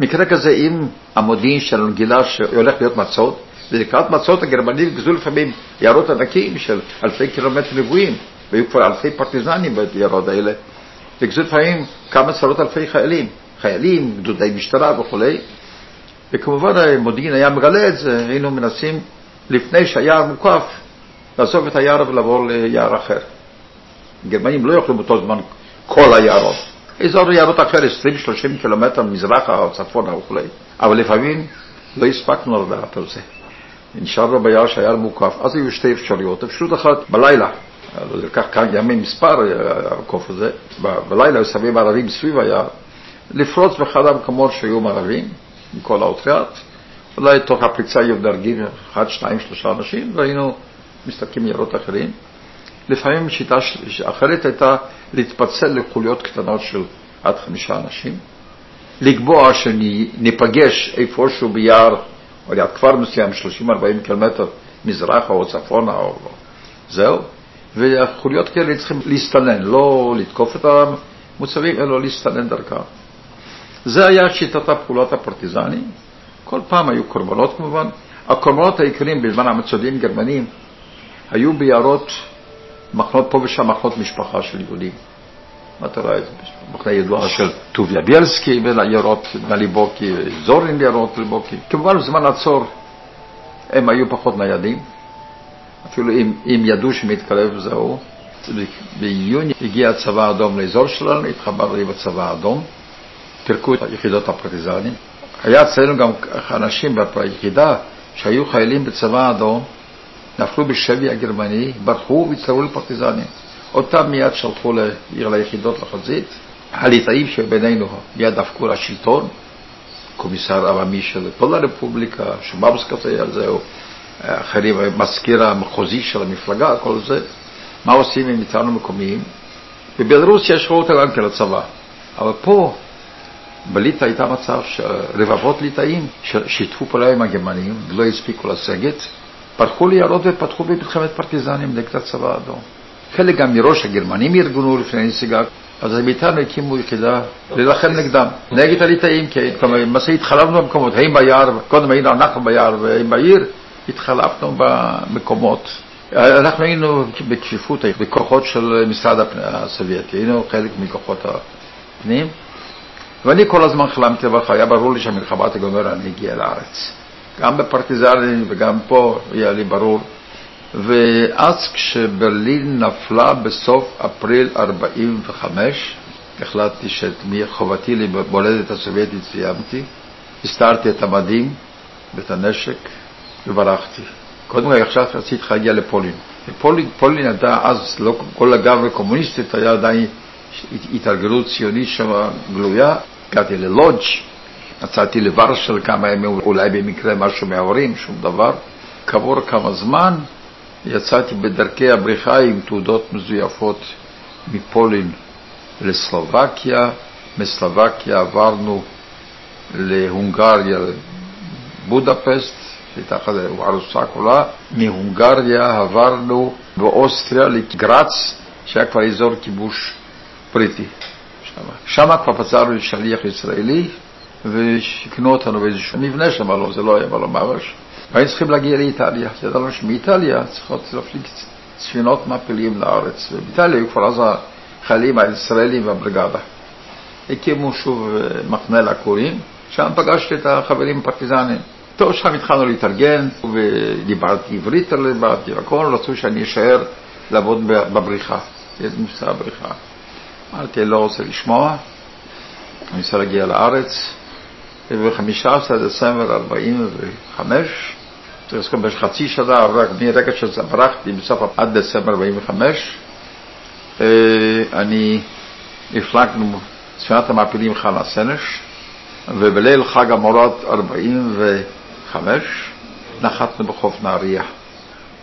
מקרה כזה, אם המודיעין שלנו גילה שהולך להיות מצות, ולקראת מצות הגרמנים גזו לפעמים יערות ענקים של אלפי קילומטר רבועים, והיו כבר אלפי פרטיזנים ביערות האלה, וגזו לפעמים כמה עשרות אלפי חיילים, חיילים, גדודי משטרה וכו'. וכמובן המודיעין היה מגלה את זה, היינו מנסים לפני שהיער מוקף, לעזוב את היער ולעבור ליער אחר. הגרמנים לא יוכלו באותו זמן כל היערות. אזור יערות אחר עשרים שלושים קילומטר מזרחה או צפונה וכו'. אבל לפעמים לא הספקנו על דעת על זה. נשארנו ביער שהיער מוקף, אז היו שתי אפשרויות. אפשרות אחת, בלילה, זה לקח כאן ימים מספר הקוף הזה, בלילה היו סביב ערבים סביב היער, לפרוץ באחד המקומות שהיו מערבים, מכל האוטריאט, אולי תוך הפריצה היו דרגים אחד, שניים, שלושה אנשים, והיינו מסתכלים יערות אחרים. לפעמים שיטה אחרת הייתה להתפצל לחוליות קטנות של עד חמישה אנשים, לקבוע שניפגש איפשהו ביער, או ליד כפר מסוים, שלושים ארבעים קילומטר מזרח או צפונה או לא. זהו. והחוליות כאלה צריכים להסתנן, לא לתקוף את המוצבים, אלא להסתנן דרכם. זה היה שיטת הפעולת הפרטיזנים. כל פעם היו קורבנות כמובן. הקורבנות העיקריים בזמן המצודים גרמנים היו ביערות מחנות פה ושם, מחנות משפחה של יהודים. מטרה, מחנה ידועה של טוביה ביאלסקי וליערות מליבוקי, זורין ליערות מליבוקי. כמובן בזמן הצור הם היו פחות ניידים. אפילו אם, אם ידעו שמתקרב זהו. ביוני הגיע הצבא האדום לאזור שלנו, התחבר לי בצבא האדום. פירקו את יחידות הפרטיזנים. היה אצלנו גם אנשים ביחידה שהיו חיילים בצבא האדום, נפלו בשבי הגרמני, ברחו והצטרפו לפרטיזנים. אותם מיד שלחו לעיר ליחידות לחזית. הליטאים שבינינו מיד דפקו לשלטון, קומיסר עממי של כל הרפובליקה, שמבסקט היה על זה, או אחרים, מזכיר המחוזי של המפלגה, כל זה. מה עושים עם איתנו מקומיים? ובלרוסיה שחרו אותה גם כן לצבא. אבל פה, בליטא הייתה מצב שרבבות ליטאים ששיתפו פעולה עם הגרמנים ולא הספיקו לסגת, פרחו ליערות ופתחו במלחמת פרטיזנים נגד הצבא האדום. חלק גם מראש הגרמנים ארגנו לפני נסיגה, אז מאיתנו הקימו יחידה ללחם נגדם, נגד הליטאים, כי למעשה התחלפנו במקומות, הם ביער, קודם היינו אנחנו ביער והם בעיר, התחלפנו במקומות. אנחנו היינו בכפיפות, בכוחות של משרד הסובייטי, היינו חלק מכוחות הפנים, ואני כל הזמן חלמתי לברך, היה ברור לי שהמלחמה תגמר, אני הגיע לארץ. גם בפרטיזנים וגם פה היה לי ברור. ואז כשברלין נפלה בסוף אפריל ארבעים וחמש, החלטתי שאת חובתי למולדת הסובייטית סיימתי, הסתרתי את המדים ואת הנשק וברחתי. קודם כל עכשיו רציתי להגיע לפולין. פולין, פולין הייתה אז לא כל הגב הקומוניסטית, היה עדיין התארגלות ציונית שמה גלויה. הגעתי ללודג', הצעתי לוורשה לכמה ימים, אולי במקרה משהו מההורים, שום דבר. כעבור כמה זמן יצאתי בדרכי הבריחה עם תעודות מזויפות מפולין לסלובקיה, מסלובקיה עברנו להונגריה, בודפסט, שהייתה אחת הרוסה כולה, מהונגריה עברנו באוסטריה לגרץ, שהיה כבר אזור כיבוש בריטי. שם כבר פצענו שליח ישראלי ושכנו אותנו באיזשהו מבנה שם, לא, זה לא היה אבל ממש. היינו צריכים להגיע לאיטליה, ידענו שמאיטליה צריכות להפליג ספינות מפילים לארץ, ובאיטליה היו כבר אז החיילים הישראלים והברגדה. הקימו שוב מחנה לקורים, שם פגשתי את החברים פרטיזנים. טוב, שם התחלנו להתארגן ודיברתי עברית על דיברתי, הכל רצו שאני אשאר לעבוד בבריחה, את מבצע הבריחה. אמרתי, לא רוצה לשמוע, אני רוצה להגיע לארץ, וב-חמישה עשר דצמבר ארבעים וחמש, צריך לזכור, חצי שנה, רק מרגע שברחתי בסוף עד דצמבר ארבעים וחמש, אני הפלגנו ספינת המעפילים חנה סנש, ובליל חג המורות ארבעים וחמש נחתנו בחוף נהריה.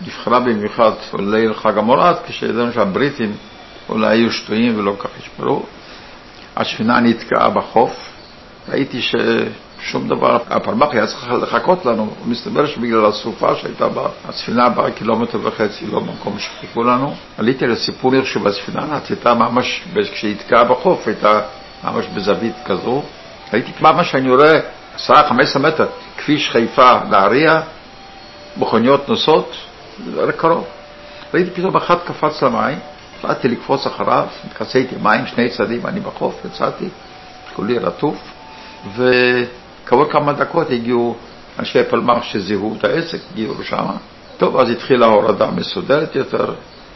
נבחרה במיוחד ליל חג המורות, כשידענו שהבריטים אולי היו שטויים ולא כך ישמרו. השפינה נתקעה בחוף, ראיתי ששום דבר, הפלמ"ח היה צריך לחכות לנו, ומסתבר שבגלל הסופה שהייתה בה, הספינה באה קילומטר וחצי, לא במקום שחיכו לנו. עליתי לסיפור איך שבספינה נעצתה ממש, כשהתקעה בחוף, הייתה ממש בזווית כזו, ראיתי ממש, אני רואה, עשרה חמש עשרה מטר, כביש חיפה להריה, מכוניות נוסעות, קרוב. ראיתי פתאום אחד קפץ למים, החלטתי לקפוץ אחריו, התכסיתי מים, שני צדים, אני בחוף, יצאתי, כולי רטוף, וכעבור כמה דקות הגיעו אנשי הפלמ"ח שזיהו את העסק, הגיעו לשם. טוב, אז התחילה ההורדה מסודרת יותר,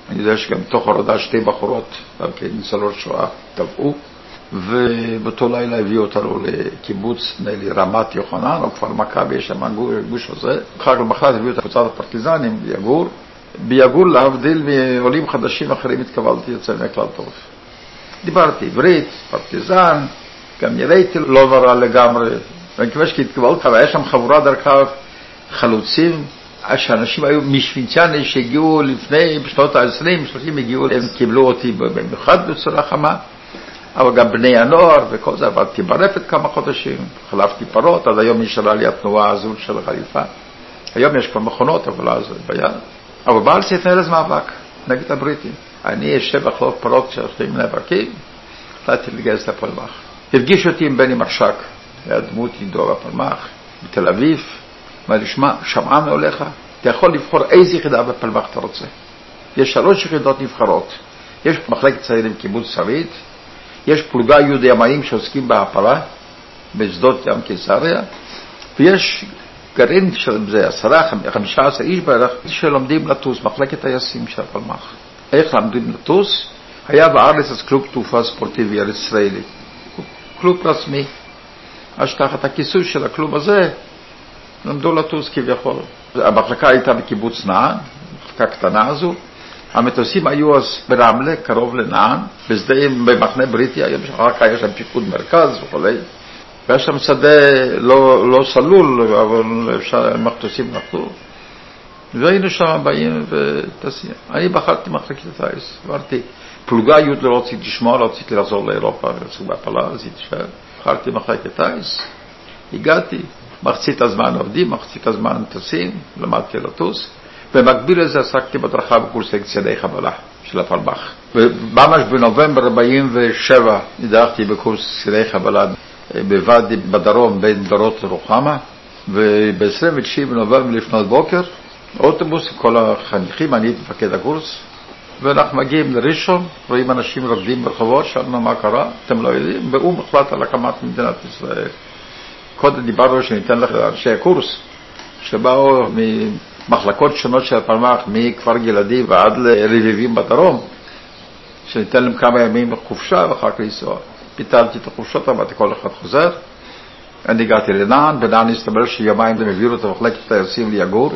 אני יודע שגם תוך הורדה שתי בחורות, ניצולות שואה, טבעו, ובאותו לילה הביאו אותנו לקיבוץ נלי רמת יוחנן, או כפר מכבי, יש שם הגוש הזה. אחר למחרת הביאו את קבוצת הפרטיזנים, יגור. ביגור, להבדיל מעולים חדשים אחרים, התקבלתי יוצא מהכלל טוב. דיברתי עברית, פרטיזן, גם יראיתי לא ברע לגמרי. ואני מקווה שהתקבלתי, אבל היה שם חבורה דרכיו חלוצים, שאנשים היו משוויציאני שהגיעו לפני בשנות ה-עשרים, שלושים הגיעו, הם קיבלו אותי במיוחד בצורה חמה. אבל גם בני הנוער וכל זה, עבדתי ברפת כמה חודשים, חלפתי פרות, עד היום נשארה לי התנועה הזו של חליפה. היום יש כבר מכונות, אבל אז ביד. אבל בארץ התנהל אז מאבק נגד הבריטים. אני יושב לחלוף פרות כשאנחנו נאבקים, החלטתי לגייס את הפלמ"ח. הרגיש אותי עם בני מרשק, היה דמות ידוע בפלמ"ח, בתל אביב, אמר לי, שמע, שמענו עליך, אתה יכול לבחור איזה יחידה בפלמ"ח אתה רוצה. יש שלוש יחידות נבחרות, יש מחלקת צעירים קיבוץ שריד, יש פלוגה יהודי ימאים שעוסקים בהפלה, בשדות ים קיסריה, ויש גרעין של עשרה, חמישה עשר איש בערך, שלומדים לטוס, מחלקת טייסים של הפלמ"ח. איך למדים לטוס? היה בארץ אז קלוב תעופה ספורטיבי על ישראלי, קלוב רסמי. אז תחת הכיסוי של הקלוב הזה, למדו לטוס כביכול. המחלקה הייתה בקיבוץ נען, המחלקה הקטנה הזו, המטוסים היו אז ברמלה, קרוב לנען, בשדיים במחנה בריטי, היום שאחר כך יש להם פיקוד מרכז וכו'. והיה שם שדה לא, לא סלול, אבל אפשר, מטוסים נחתו. והיינו שם באים וטסים. אני בחרתי מחלקת הטייס, אמרתי, פלוגה י' לא רציתי לשמוע, לא רציתי לעזור לאירופה, ועסוק בהפלה, אז היא תשאר. בחרתי מחלקת הטייס, הגעתי, מחצית הזמן עובדים, מחצית הזמן טסים, למדתי לטוס. במקביל לזה עסקתי בדרכה בקורס לקציני חבלה של הפלמ"ח. וממש בנובמבר ארבעים ושבע נדרכתי בקורס קציני חבלה בוואדי בדרום בין דרות לרוחמה, וב-עשרים ותשעה בנובמבר לפנות בוקר, אוטובוס, כל החניכים, אני הייתי מפקד הקורס, ואנחנו מגיעים לראשון, רואים אנשים רבדים ברחובות, שאלנו מה קרה, אתם לא יודעים, והוא מחלט על הקמת מדינת ישראל. קודם דיברנו שניתן לכם אנשי הקורס, שבאו מ... מחלקות שונות של הפלמ"ח, מכפר גלעדי ועד לרביבים בדרום, שניתן להם כמה ימים חופשה ואחר כך לנסוע. פיתלתי את החופשות, אמרתי כל אחד חוזר. אני הגעתי לנען, בנען הסתבר שיומיים הם הביאו את המחלקת טייסים ליגור,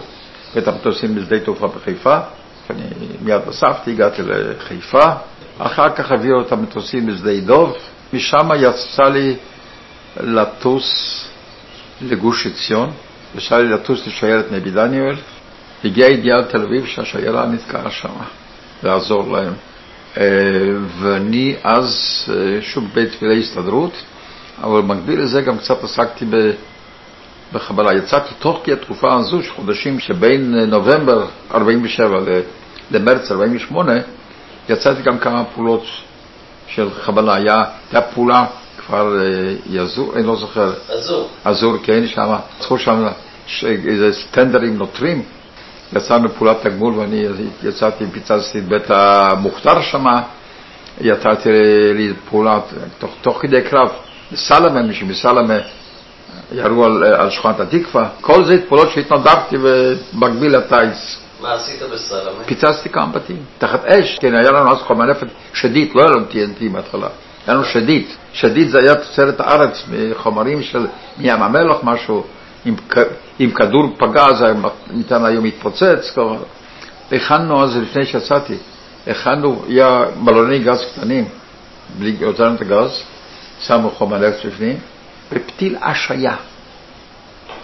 ואת המטוסים בשדה תעופה בחיפה. אני מיד אספתי, הגעתי לחיפה. אחר כך הביאו את המטוסים בשדה דוב. משם יצא לי לטוס לגוש עציון. ושאלי לטוס לשיירת נבי דניאל, הגיע ידיעה לתל אביב שהשיירה נתקעה שם, לעזור להם. ואני אז שוב בית פעילי הסתדרות, אבל במקביל לזה גם קצת עסקתי בחבלה. יצאתי תוך כי התקופה הזו, חודשים שבין נובמבר ארבעים ושבע למרץ ארבעים ושמונה, יצאתי גם כמה פעולות של חבלה. היה, היה פעולה, כבר יזור, אני לא זוכר. עזור. עזור, כן, שם. זכו שם איזה סטנדרים נוטרים. יצאנו פעולת תגמול ואני יצאתי, פיצצתי את בית המוכתר שם. יצאתי לי פעולת, תוך, תוך כדי קרב, סלמה, מישהו מסלמה, ירו על, על שכונת התקווה. כל זה פעולות שהתנדבתי במקביל לטייס. מה עשית בסלמה? פיצצתי כמה בתים. תחת אש, כן, היה לנו אז חומר נפץ שדית, לא היה לנו טי אן טי מההתחלה. היה לנו שדית, שדית זה היה תוצרת הארץ מחומרים של מים המלח, משהו, אם כדור פגע אז ניתן היום להתפוצץ, כלומר. הכנו אז לפני שיצאתי, הכנו, היה בלוני גז קטנים, בלי אותנו את הגז, שמו חומר נפץ לפני, ופתיל אשיה,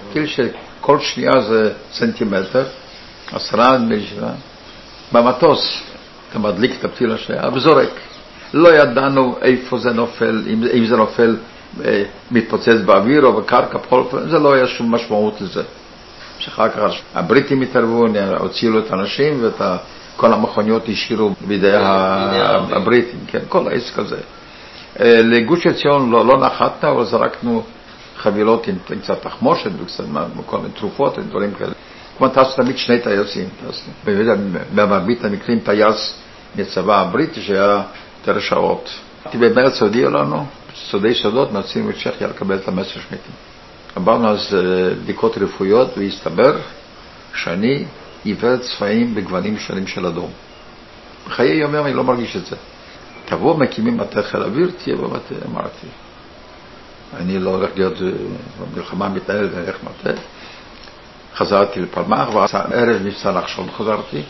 פתיל שכל שנייה זה סנטימטר, עשרה מילישנה, במטוס, אתה מדליק את הפתיל אשיה, וזורק. לא ידענו איפה זה נופל, אם, אם זה נופל אה, מתפוצץ באוויר או בקרקע, בכל פעם, זה לא היה שום משמעות לזה. שאחר כך הבריטים התערבו, הוצילו את האנשים ואת ה, כל המכוניות השאירו בידי הבריטים, כן, כל העסק הזה. אה, לגוש עציון לא, לא נחתנו, אבל זרקנו חבילות עם, עם קצת תחמושת וקצת כל מיני תרופות ודברים כאלה. כמו טסו תמיד שני טייסים, במרבית המקרים טייס מצבא הבריטי שהיה יותר שעות. במרץ הודיעו לנו, סודי סודות, נצינו את צ'כיה לקבל את המסר שמיטים. עברנו אז בדיקות רפואיות והסתבר שאני עיוור צבעים בגוונים שונים של אדום. בחיי יום יום אני לא מרגיש את זה. תבוא מקימים מטה חיל אוויר, תהיה במטה, אמרתי. אני לא הולך להיות במלחמה מתנהלת, אני הולך מטה. חזרתי לפלמ"ח, וערב מבצע נחשון חזרתי,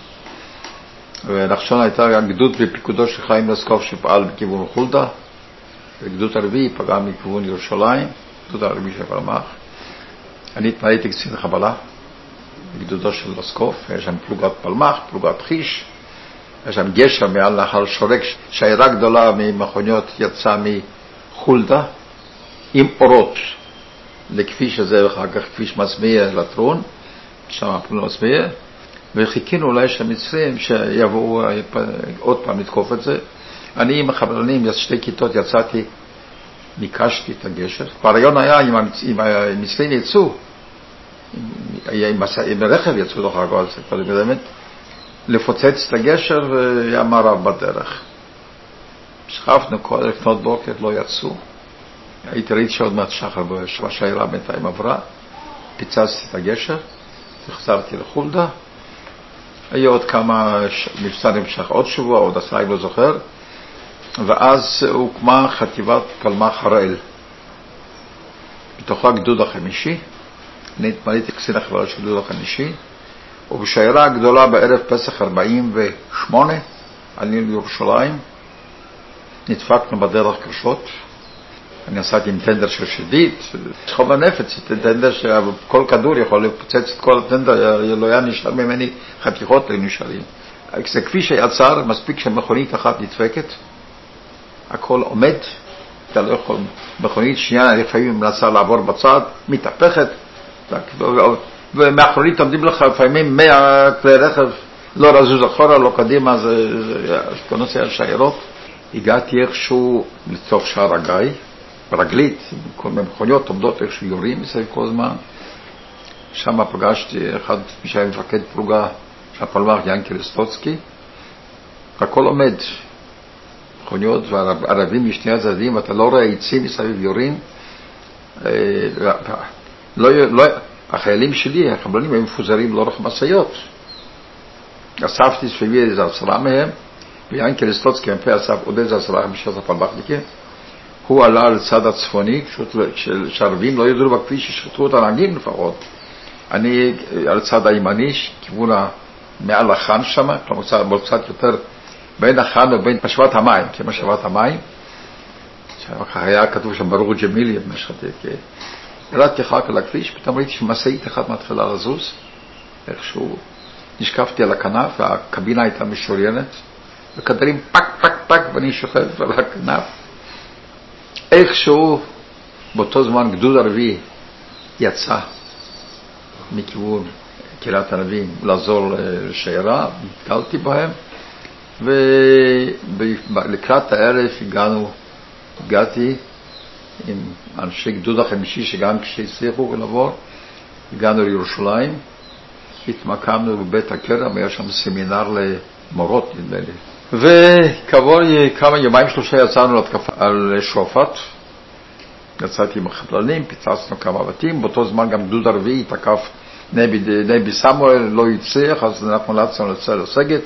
ונחשון הייתה גם גדוד בפיקודו של חיים לסקוב שפעל בכיוון חולדה, וגדוד הרביעי פגע מכיוון ירושלים, גדוד הרביעי של פלמ"ח. אני התמניתי קצין חבלה בגדודו של לסקוב, היה שם פלוגת פלמ"ח, פלוגת חיש, היה שם גשר מעל נחל שורק, שיירה גדולה ממכוניות יצאה מחולדה עם אורות לכביש הזה, ואחר כך כביש מסמיה לטרון, שם הפלוגה מסמיה, וחיכינו אולי שהמצרים שיבואו עוד פעם לתקוף את זה. אני עם החבלנים, שתי כיתות יצאתי, ניקשתי את הגשר. והרעיון היה, אם המצרים יצאו, אם הרכב יצאו דוח הגול, זה כבר באמת, לפוצץ את הגשר והיה מערב בדרך. שכבנו כל לפנות בוקר, לא יצאו. הייתי ראית שעוד מעט שחר בשיירה בינתיים עברה, פיצצתי את הגשר, וחזרתי לחולדה. היו עוד כמה מבצעים שחר, עוד שבוע, עוד עשרה, אם לא זוכר, ואז הוקמה חטיבת פלמ"ח הראל. בתוכה גדוד החמישי, אני התמניתי קצין החבלה של גדוד החמישי, ובשיירה הגדולה בערב פסח ארבעים ושמונה, עלינו לירושלים, נדפקנו בדרך קשות, אני נסעתי עם טנדר של שדית, חומר נפץ, טנדר שכל כדור יכול לפוצץ את כל הטנדר, לא היה נשאר ממני חתיכות, לא נשארים. זה כפי שיצר, מספיק שמכונית אחת נדפקת, הכל עומד, אתה לא יכול, מכונית שנייה, לפעמים מנסה לעבור בצד, מתהפכת, ומאחורית עומדים לך לפעמים מאה כלי רכב, לא רזוז אחורה, לא קדימה, זה נושא השיירות. הגעתי איכשהו לתוך שער הגיא, ברגלית, כל מיני מכוניות עומדות איכשהו יורים מסביב כל הזמן. שם פגשתי אחד משהיה מפקד פלוגה של הפלמ"ח, ינקי לסטוצקי, הכל עומד, מכוניות וערבים משני הצדדים, אתה לא רואה עצים מסביב יורים. לא, לא, החיילים שלי, החבלנים, הם מפוזרים לאורך משאיות. אספתי סביבי איזה עשרה מהם, וינקי לסטוצקי מפה אסף עוד איזה עשרה חמישה עשר פלמ"חניקים. הוא עלה על צד הצפוני, כשהערבים לא ידעו בכביש, ששחטו את הנהגים לפחות. אני על צד הימני, כיוון מעל החאן שם, כלומר קצת יותר בין החאן ובין משאבת המים, כמו משאבת המים. היה כתוב שם ברור ג'מילי, ירדתי אחר כך לכביש, פתאום ראיתי שמשאית אחת מתחילה לזוז, איכשהו נשקפתי על הכנף, והקבינה הייתה משוריינת, וכדרים פק פק פק, ואני שוכב על הכנף. איכשהו באותו זמן גדוד ערבי יצא מכיוון קריית ערבים לעזור לשיירה, נתקלתי בהם, ולקראת הערב הגענו, הגעתי עם אנשי גדוד החמישי שגם כשהצליחו לעבור, הגענו לירושלים, התמקמנו בבית הכרם, היה שם סמינר למורות נדמה לי. וכעבור כמה יומיים שלושה יצאנו להתקפה על שועפאט, יצאתי עם החבלנים, פיצצנו כמה בתים, באותו זמן גם גדוד ערבי התקף נבי, נבי סמואל, לא יצליח, אז אנחנו נאלצנו לצאת לסגת.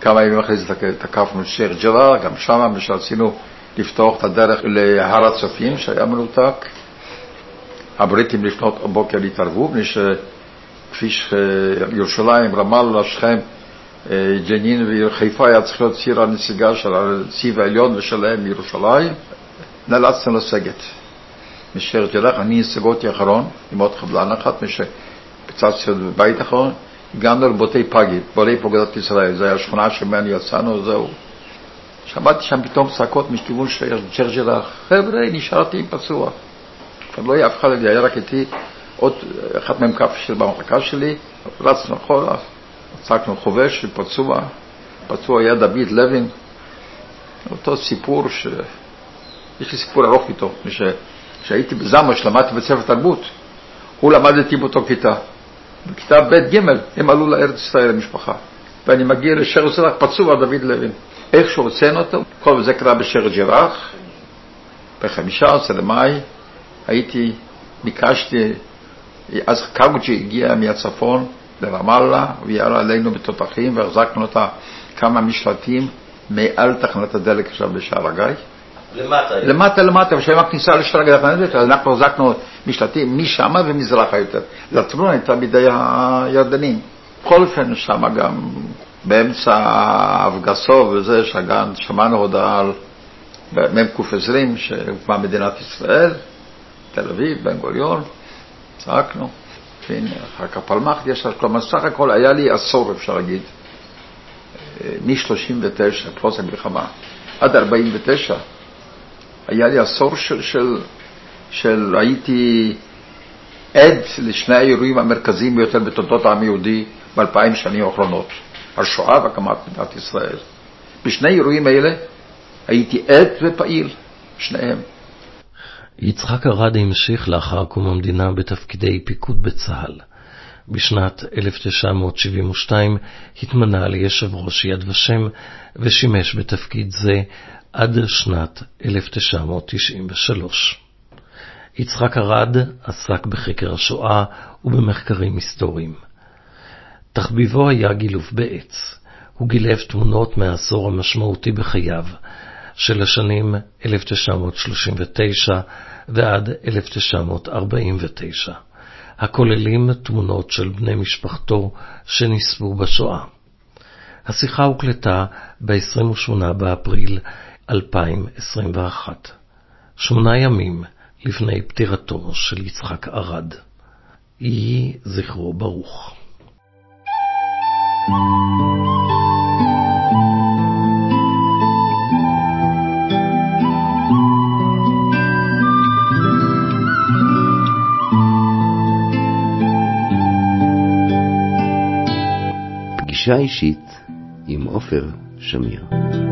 כמה ימים אחרי זה תקפנו שייח' ג'ראר, גם שם כשרצינו לפתוח את הדרך להר הצופים שהיה מנותק. הבריטים לפנות בוקר התערבו, בני שכביש ירושלים, רמאללה, שכם, ג'נין וחיפה היה צריך להיות ציר הנסיגה של הציב העליון ושלהם מירושלים. נאלצנו לסגת משאר ג'לח, אני נסגותי אחרון עם עוד חבלן אחת משפצצתי בבית אחרון, הגענו לבותי פגי, בולי פוגדת ישראל, זה היה השכונה שמאן יצאנו, זהו שמעתי שם פתאום צעקות מכיוון של ג'רג'לה, חבר'ה, נשארתי פצוע. כבר לא היה אף אחד, היה רק איתי עוד אחת מהמקף של במחלקה שלי, רצנו אחורה, צעקנו חובש, פצוע, פצוע היה דוד לוין. אותו סיפור ש... יש לי סיפור ארוך איתו, כשהייתי בזמה שלמדתי בצוות תרבות, הוא למדתי באותו כיתה. בכיתה בית ג' הם עלו לארץ ישראל למשפחה. ואני מגיע לשער ג'ראח, פצוע דוד לוין. איך שהוצאנו אותו, כל זה קרה בשער ג'ראח, ב-חמישה עשר במאי, הייתי, ביקשתי, אז קאוג'י הגיע מהצפון לרמאללה, ויעלה עלינו בתותחים, והחזקנו אותה כמה משלטים מעל תחנת הדלק עכשיו בשער הגיא. למטה. למטה, למטה, ושם הכניסה לשער הגיא, אז אנחנו החזקנו משלטים משם ומזרחה יותר. לטרון הייתה בידי הירדנים. בכל אופן שם גם באמצע ההפגסו וזה שגם שמענו הודעה על ממקוף עזרים שהוקמה מדינת ישראל, תל אביב, בן גוריון, צעקנו, והנה אחר כך פלמחת יש לך, כלומר סך הכל היה לי עשור אפשר להגיד, מ-שלושים ותשע, פרוץ המלחמה, עד ארבעים ותשע, היה לי עשור של, של, של הייתי עד לשני האירועים המרכזיים ביותר בתולדות העם היהודי באלפיים שנים האחרונות, השואה והקמת מדינת ישראל. בשני האירועים האלה הייתי עד ופעיל, שניהם. יצחק ארד המשיך לאחר קום המדינה בתפקידי פיקוד בצה"ל. בשנת אלף תשע מאות שבעים ושתיים התמנה לישב ראש יד ושם ושימש בתפקיד זה עד שנת אלף תשע מאות תשעים ושלוש. יצחק ארד עסק בחקר השואה ובמחקרים היסטוריים. תחביבו היה גילוף בעץ. הוא גילף תמונות מהעשור המשמעותי בחייו, של השנים אלף תשע מאות שלושים ותשע ועד אלף תשע מאות ארבעים ותשע, הכוללים תמונות של בני משפחתו שנספו בשואה. השיחה הוקלטה ב-עשרים ושמונה באפריל אלפיים עשרים ואחת, שמונה ימים לפני פטירתו של יצחק ארד. יהי זכרו ברוך. פגישה אישית עם עופר שמיר.